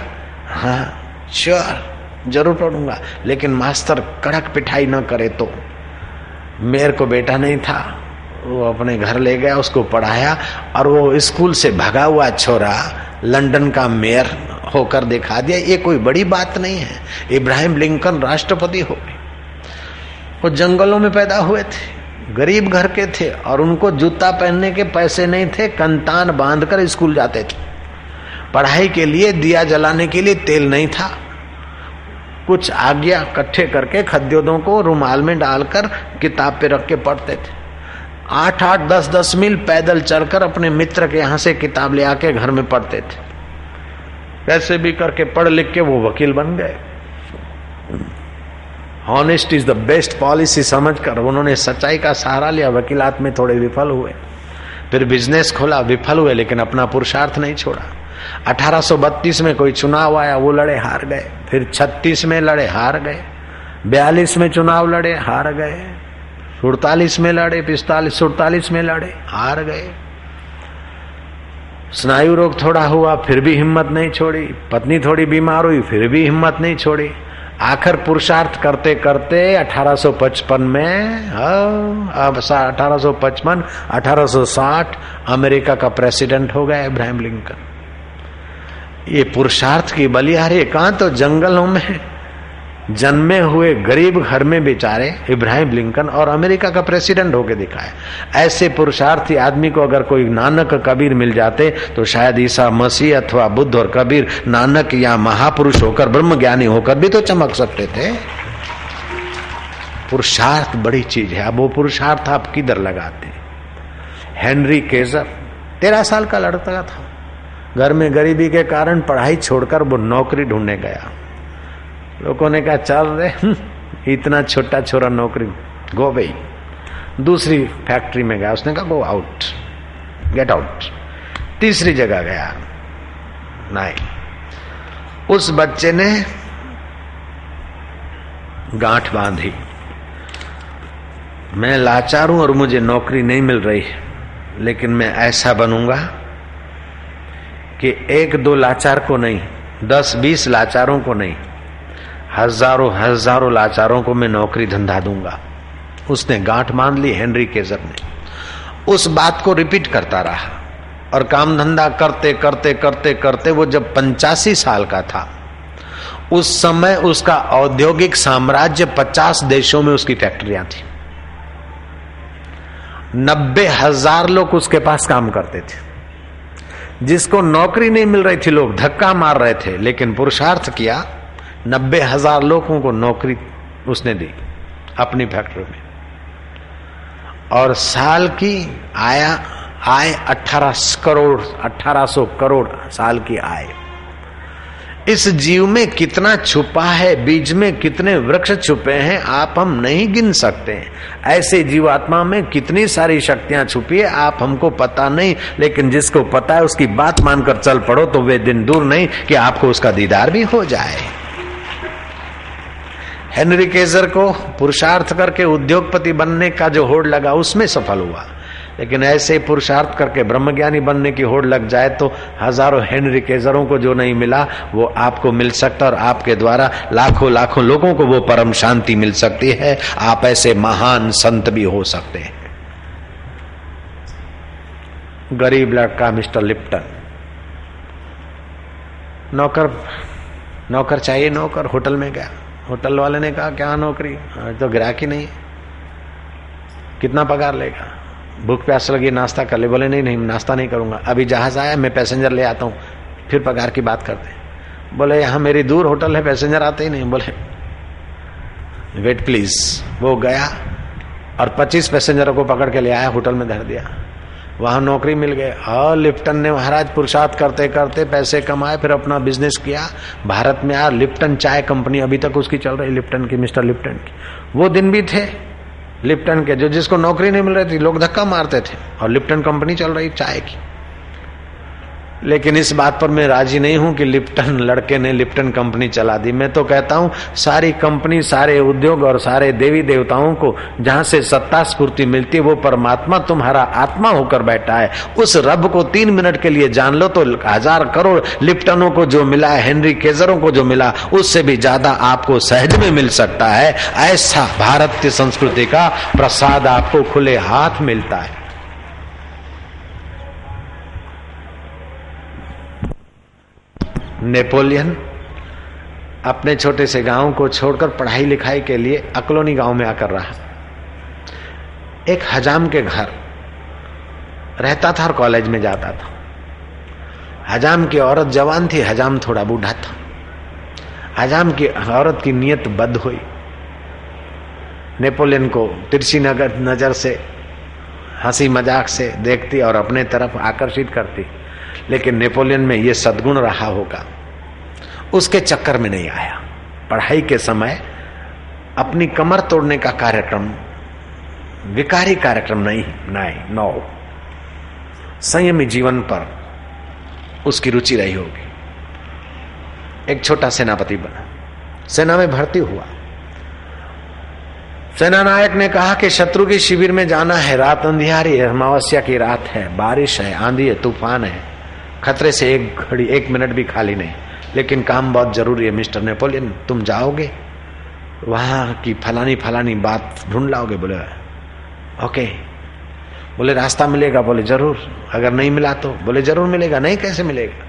हाँ श्योर, जरूर पढ़ूंगा, लेकिन मास्टर कड़क पिटाई ना करे तो। मेयर को बेटा नहीं था, वो अपने घर ले गया, उसको पढ़ाया और वो स्कूल से भगा हुआ छोरा लंदन का मेयर होकर दिखा दिया। ये कोई बड़ी बात नहीं है, इब्राहिम लिंकन राष्ट्रपति हो गए। वो जंगलों में पैदा हुए थे, गरीब घर के थे और उनको जूता पहनने के पैसे नहीं थे, कंतान बांधकर स्कूल जाते थे। पढ़ाई के लिए, दिया जलाने के लिए तेल नहीं था। कुछ आज्ञा इकट्ठे करके खद्योदों को रुमाल में डालकर किताब पे रख के पढ़ते थे। आठ आठ दस दस मील पैदल चलकर अपने मित्र के यहाँ से किताब ले आके घर में पढ़ते थे। कैसे भी करके पढ़ लिख के वो वकील बन गए। Honest is the best policy समझकर उन्होंने सच्चाई का सहारा लिया, वकीलात में थोड़े विफल हुए, फिर बिजनेस खोला, विफल हुए, लेकिन अपना पुरुषार्थ नहीं छोड़ा। अठारह सौ बत्तीस में कोई चुनाव आया, वो लड़े हार गए, फिर छत्तीस में लड़े हार गए, बयालीस में चुनाव लड़े हार गए, सैंतालीस में लड़े, पिस्तालीस सैंतालीस में लड़े हार गए। स्नायु रोग थोड़ा हुआ, फिर भी हिम्मत नहीं छोड़ी। पत्नी थोड़ी बीमार हुई, फिर भी हिम्मत नहीं छोड़ी। आखिर पुरुषार्थ करते करते अठारह सौ पचपन में, अब अठारह सौ पचपन, अठारह सौ साठ अमेरिका का प्रेसिडेंट हो गया इब्राहिम लिंकन। ये पुरुषार्थ की बलिहारी। कहाँ तो जंगलों में जन्मे हुए गरीब घर में बेचारे इब्राहिम लिंकन और अमेरिका का प्रेसिडेंट होके दिखाए। ऐसे पुरुषार्थी आदमी को अगर कोई नानक कबीर मिल जाते तो शायद ईसा मसीह अथवा बुद्ध और कबीर नानक या महापुरुष होकर, ब्रह्म ज्ञानी होकर भी तो चमक सकते थे। पुरुषार्थ बड़ी चीज है। अब वो पुरुषार्थ आप किधर लगाते? हेनरी केजर तेरह साल का लड़का था, घर में गरीबी के कारण पढ़ाई छोड़कर वो नौकरी ढूंढने गया। लोगों ने कहा चल रहे इतना छोटा छोरा नौकरी, गो भाई। दूसरी फैक्ट्री में गया, उसने कहा गो आउट, गेट आउट। तीसरी जगह गया, नहीं। उस बच्चे ने गांठ बांधी, मैं लाचार हूं और मुझे नौकरी नहीं मिल रही, लेकिन मैं ऐसा बनूंगा कि एक दो लाचार को नहीं, दस बीस लाचारों को नहीं, हजारों हजारों लाचारों को मैं नौकरी धंधा दूंगा। उसने गांठ बांध ली हेनरी केजर ने। उस बात को रिपीट करता रहा और काम धंधा करते करते करते करते वो जब पंचासी साल का था, उस समय उसका औद्योगिक साम्राज्य पचास देशों में उसकी फैक्ट्रियां थी। नब्बे हजार लोग उसके पास काम करते थे। जिसको नौकरी नहीं मिल रही थी लोग धक्का मार रहे थे, लेकिन पुरुषार्थ किया, नब्बे हजार लोगों को नौकरी उसने दी अपनी फैक्ट्री में। और साल की आया आय अठारह करोड़ अठारह सौ करोड़ साल की आय। इस जीव में कितना छुपा है, बीज में कितने वृक्ष छुपे हैं, आप हम नहीं गिन सकते। ऐसे जीवात्मा में कितनी सारी शक्तियां छुपी है आप हमको पता नहीं, लेकिन जिसको पता है उसकी बात मानकर चल पड़ो तो वे दिन दूर नहीं कि आपको उसका दीदार भी हो जाए। हेनरी केजर को पुरुषार्थ करके उद्योगपति बनने का जो होड़ लगा उसमें सफल हुआ, लेकिन ऐसे पुरुषार्थ करके ब्रह्मज्ञानी बनने की होड़ लग जाए तो हजारों हेनरी केजरों को जो नहीं मिला वो आपको मिल सकता, और आपके द्वारा लाखों लाखों लोगों को वो परम शांति मिल सकती है। आप ऐसे महान संत भी हो सकते हैं। गरीब लड़का मिस्टर लिप्टन, नौकर नौकर चाहिए नौकर, होटल में गया। होटल वाले ने कहा क्या नौकरी, तो ग्राहकी नहीं है, कितना पगार लेगा? भूख प्यास लगी, नाश्ता कर ले। बोले नहीं नहीं नाश्ता नहीं करूंगा, अभी जहाज आया मैं पैसेंजर ले आता हूं, फिर पगार की बात करते हैं। बोले यहाँ मेरी दूर होटल है, पैसेंजर आते ही नहीं। बोले वेट प्लीज। वो गया और पच्चीस पैसेंजरों को पकड़ के ले आया, होटल में धर दिया, वहां नौकरी मिल गई। और लिप्टन ने महाराज पुरुषार्थ करते करते पैसे कमाए, फिर अपना बिजनेस किया, भारत में आया। लिप्टन चाय कंपनी अभी तक उसकी चल रही, लिप्टन की, मिस्टर लिप्टन की। वो दिन भी थे लिप्टन के, जो जिसको नौकरी नहीं मिल रही थी लोग धक्का मारते थे, और लिप्टन कंपनी चल रही चाय की। लेकिन इस बात पर मैं राजी नहीं हूं कि लिप्टन लड़के ने लिप्टन कंपनी चला दी। मैं तो कहता हूं सारी कंपनी, सारे उद्योग और सारे देवी देवताओं को जहां से सत्ता स्फूर्ति मिलती है वो परमात्मा तुम्हारा आत्मा होकर बैठा है। उस रब को तीन मिनट के लिए जान लो तो हजार करोड़ लिप्टनों को जो मिला, हेनरी केजरों को जो मिला, उससे भी ज्यादा आपको सहज में मिल सकता है। ऐसा भारतीय संस्कृति का प्रसाद आपको खुले हाथ मिलता है। नेपोलियन अपने छोटे से गांव को छोड़कर पढ़ाई लिखाई के लिए अकलोनी गांव में आकर रहा। एक हजाम के घर रहता था और कॉलेज में जाता था। हजाम की औरत जवान थी, हजाम थोड़ा बूढ़ा था। हजाम की औरत की नियत बद हुई, नेपोलियन को तिरछी नगर नजर से, हंसी मजाक से देखती और अपने तरफ आकर्षित करती, लेकिन नेपोलियन में यह सद्गुण रहा होगा, उसके चक्कर में नहीं आया। पढ़ाई के समय अपनी कमर तोड़ने का कार्यक्रम विकारी कार्यक्रम नहीं, नहीं नौ संयमी जीवन पर उसकी रुचि रही होगी। एक छोटा सेनापति बना, सेना में भर्ती हुआ। सेनानायक ने कहा कि शत्रु के शिविर में जाना है, रात अंधियारी है, अमावस्या की रात है, बारिश है, आंधी है, तूफान है, खतरे से एक घड़ी एक मिनट भी खाली नहीं, लेकिन काम बहुत जरूरी है। मिस्टर नेपोलियन तुम जाओगे, वहां की फलानी फलानी बात ढूंढ लाओगे? बोले ओके। बोले रास्ता मिलेगा? बोले जरूर। अगर नहीं मिला तो? बोले जरूर मिलेगा। नहीं कैसे मिलेगा?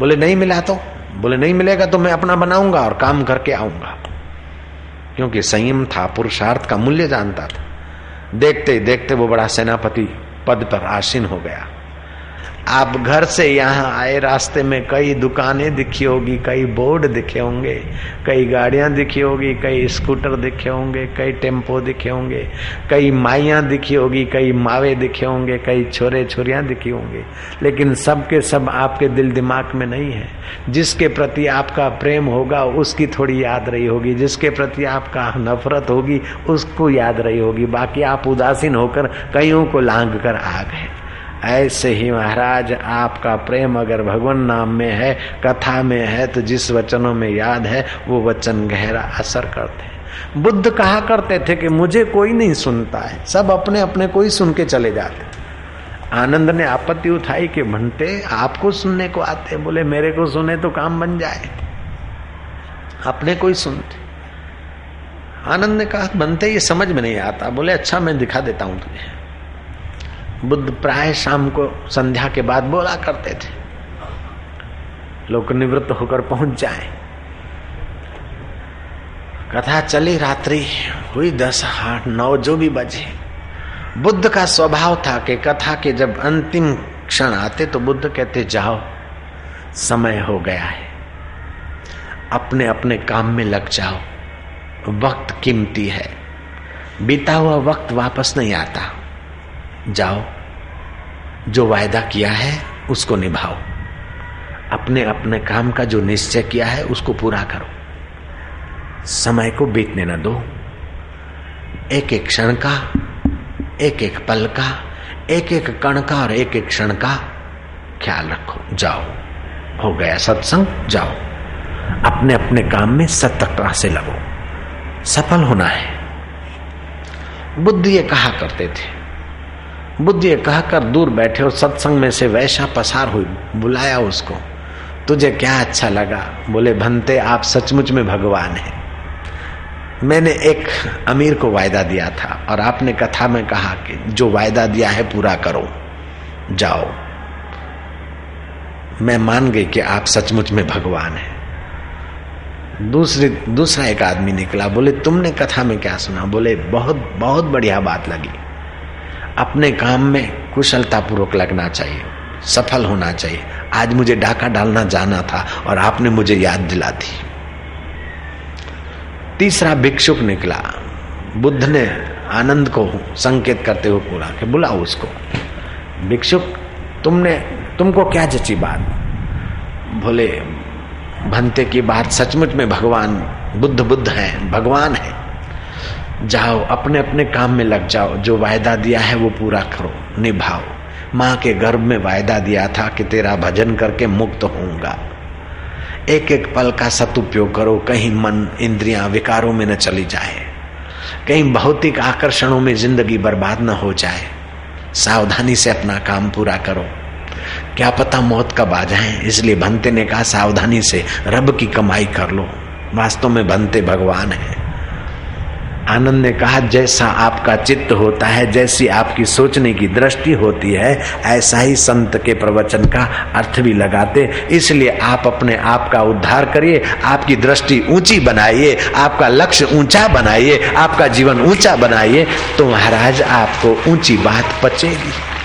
बोले नहीं मिला तो? बोले नहीं मिलेगा तो मैं अपना बनाऊंगा और काम करके आऊंगा, क्योंकि संयम था, पुरुषार्थ का मूल्य जानता था। देखते देखते वो बड़ा सेनापति पद पर आसीन हो गया। आप घर से यहाँ आए रास्ते में कई दुकानें दिखी होगी, कई बोर्ड दिखे होंगे, कई गाड़ियाँ दिखी होगी, कई स्कूटर दिखे होंगे, कई टेम्पो दिखे होंगे, कई माइयाँ दिखी होगी, कई मावे दिखे होंगे, कई छोरे छोरियाँ दिखी होंगे, लेकिन सबके सब आपके दिल दिमाग में नहीं है। जिसके प्रति आपका प्रेम होगा उसकी थोड़ी याद रही होगी, जिसके प्रति आपका नफरत होगी उसको याद रही होगी, बाकी आप उदासीन होकर कईयों को लांग कर आ गए। ऐसे ही महाराज आपका प्रेम अगर भगवान नाम में है, कथा में है, तो जिस वचनों में याद है वो वचन गहरा असर करते हैं। बुद्ध कहा करते थे कि मुझे कोई नहीं सुनता है, सब अपने अपने को ही सुन के चले जाते। आनंद ने आपत्ति उठाई कि भंते आपको सुनने को आते, बोले मेरे को सुने तो काम बन जाए, अपने को ही सुनते। आनंद ने कहा बनते ये समझ में नहीं आता, बोले अच्छा मैं दिखा देता हूँ तुझे। बुद्ध प्राय शाम को संध्या के बाद बोला करते थे, लोग निवृत्त होकर पहुंच जाए। कथा चली, रात्रि हुई दस आठ नौ जो भी बजे। बुद्ध का स्वभाव था कि कथा के जब अंतिम क्षण आते तो बुद्ध कहते जाओ समय हो गया है, अपने अपने काम में लग जाओ, वक्त कीमती है, बीता हुआ वक्त वापस नहीं आता, जाओ जो वायदा किया है उसको निभाओ, अपने अपने काम का जो निश्चय किया है उसको पूरा करो, समय को बीतने न दो, एक एक क्षण का, एक एक पल का, एक एक कण का और एक एक क्षण का ख्याल रखो। जाओ हो गया सत्संग, जाओ अपने अपने काम में सतर्कता से लगो, सफल होना है। बुद्ध ये कहा करते थे। बुद्ध ये कहकर दूर बैठे और सत्संग में से वैशा पसार हुई, बुलाया उसको, तुझे क्या अच्छा लगा? बोले भंते आप सचमुच में भगवान हैं। मैंने एक अमीर को वायदा दिया था और आपने कथा में कहा कि जो वायदा दिया है पूरा करो, जाओ। मैं मान गई कि आप सचमुच में भगवान हैं। दूसरी दूसरा एक आदमी निकला, बोले तुमने कथा में क्या सुना? बोले बहुत बहुत बढ़िया बात लगी, अपने काम में कुशलतापूर्वक लगना चाहिए, सफल होना चाहिए। आज मुझे डाका डालना जाना था और आपने मुझे याद दिला दी। तीसरा भिक्षुक निकला, बुद्ध ने आनंद को संकेत करते हुए बोला कि बुलाओ उसको। भिक्षुक तुमने तुमको क्या जची बात? बोले भंते की बात सचमुच में भगवान बुद्ध बुद्ध है, भगवान है, जाओ अपने अपने काम में लग जाओ, जो वायदा दिया है वो पूरा करो, निभाओ। माँ के गर्भ में वायदा दिया था कि तेरा भजन करके मुक्त होऊंगा, एक एक पल का सदुपयोग करो, कहीं मन इंद्रियां विकारों में न चली जाए, कहीं भौतिक आकर्षणों में जिंदगी बर्बाद न हो जाए, सावधानी से अपना काम पूरा करो, क्या पता मौत कब आ जाए। इसलिए भंते ने कहा सावधानी से रब की कमाई कर लो। वास्तव में भंते भगवान है। आनंद ने कहा जैसा आपका चित्त होता है, जैसी आपकी सोचने की दृष्टि होती है, ऐसा ही संत के प्रवचन का अर्थ भी लगाते। इसलिए आप अपने आप का उद्धार करिए, आपकी दृष्टि ऊंची बनाइए, आपका लक्ष्य ऊंचा बनाइए, आपका जीवन ऊंचा बनाइए, तो महाराज आपको ऊंची बात पचेगी।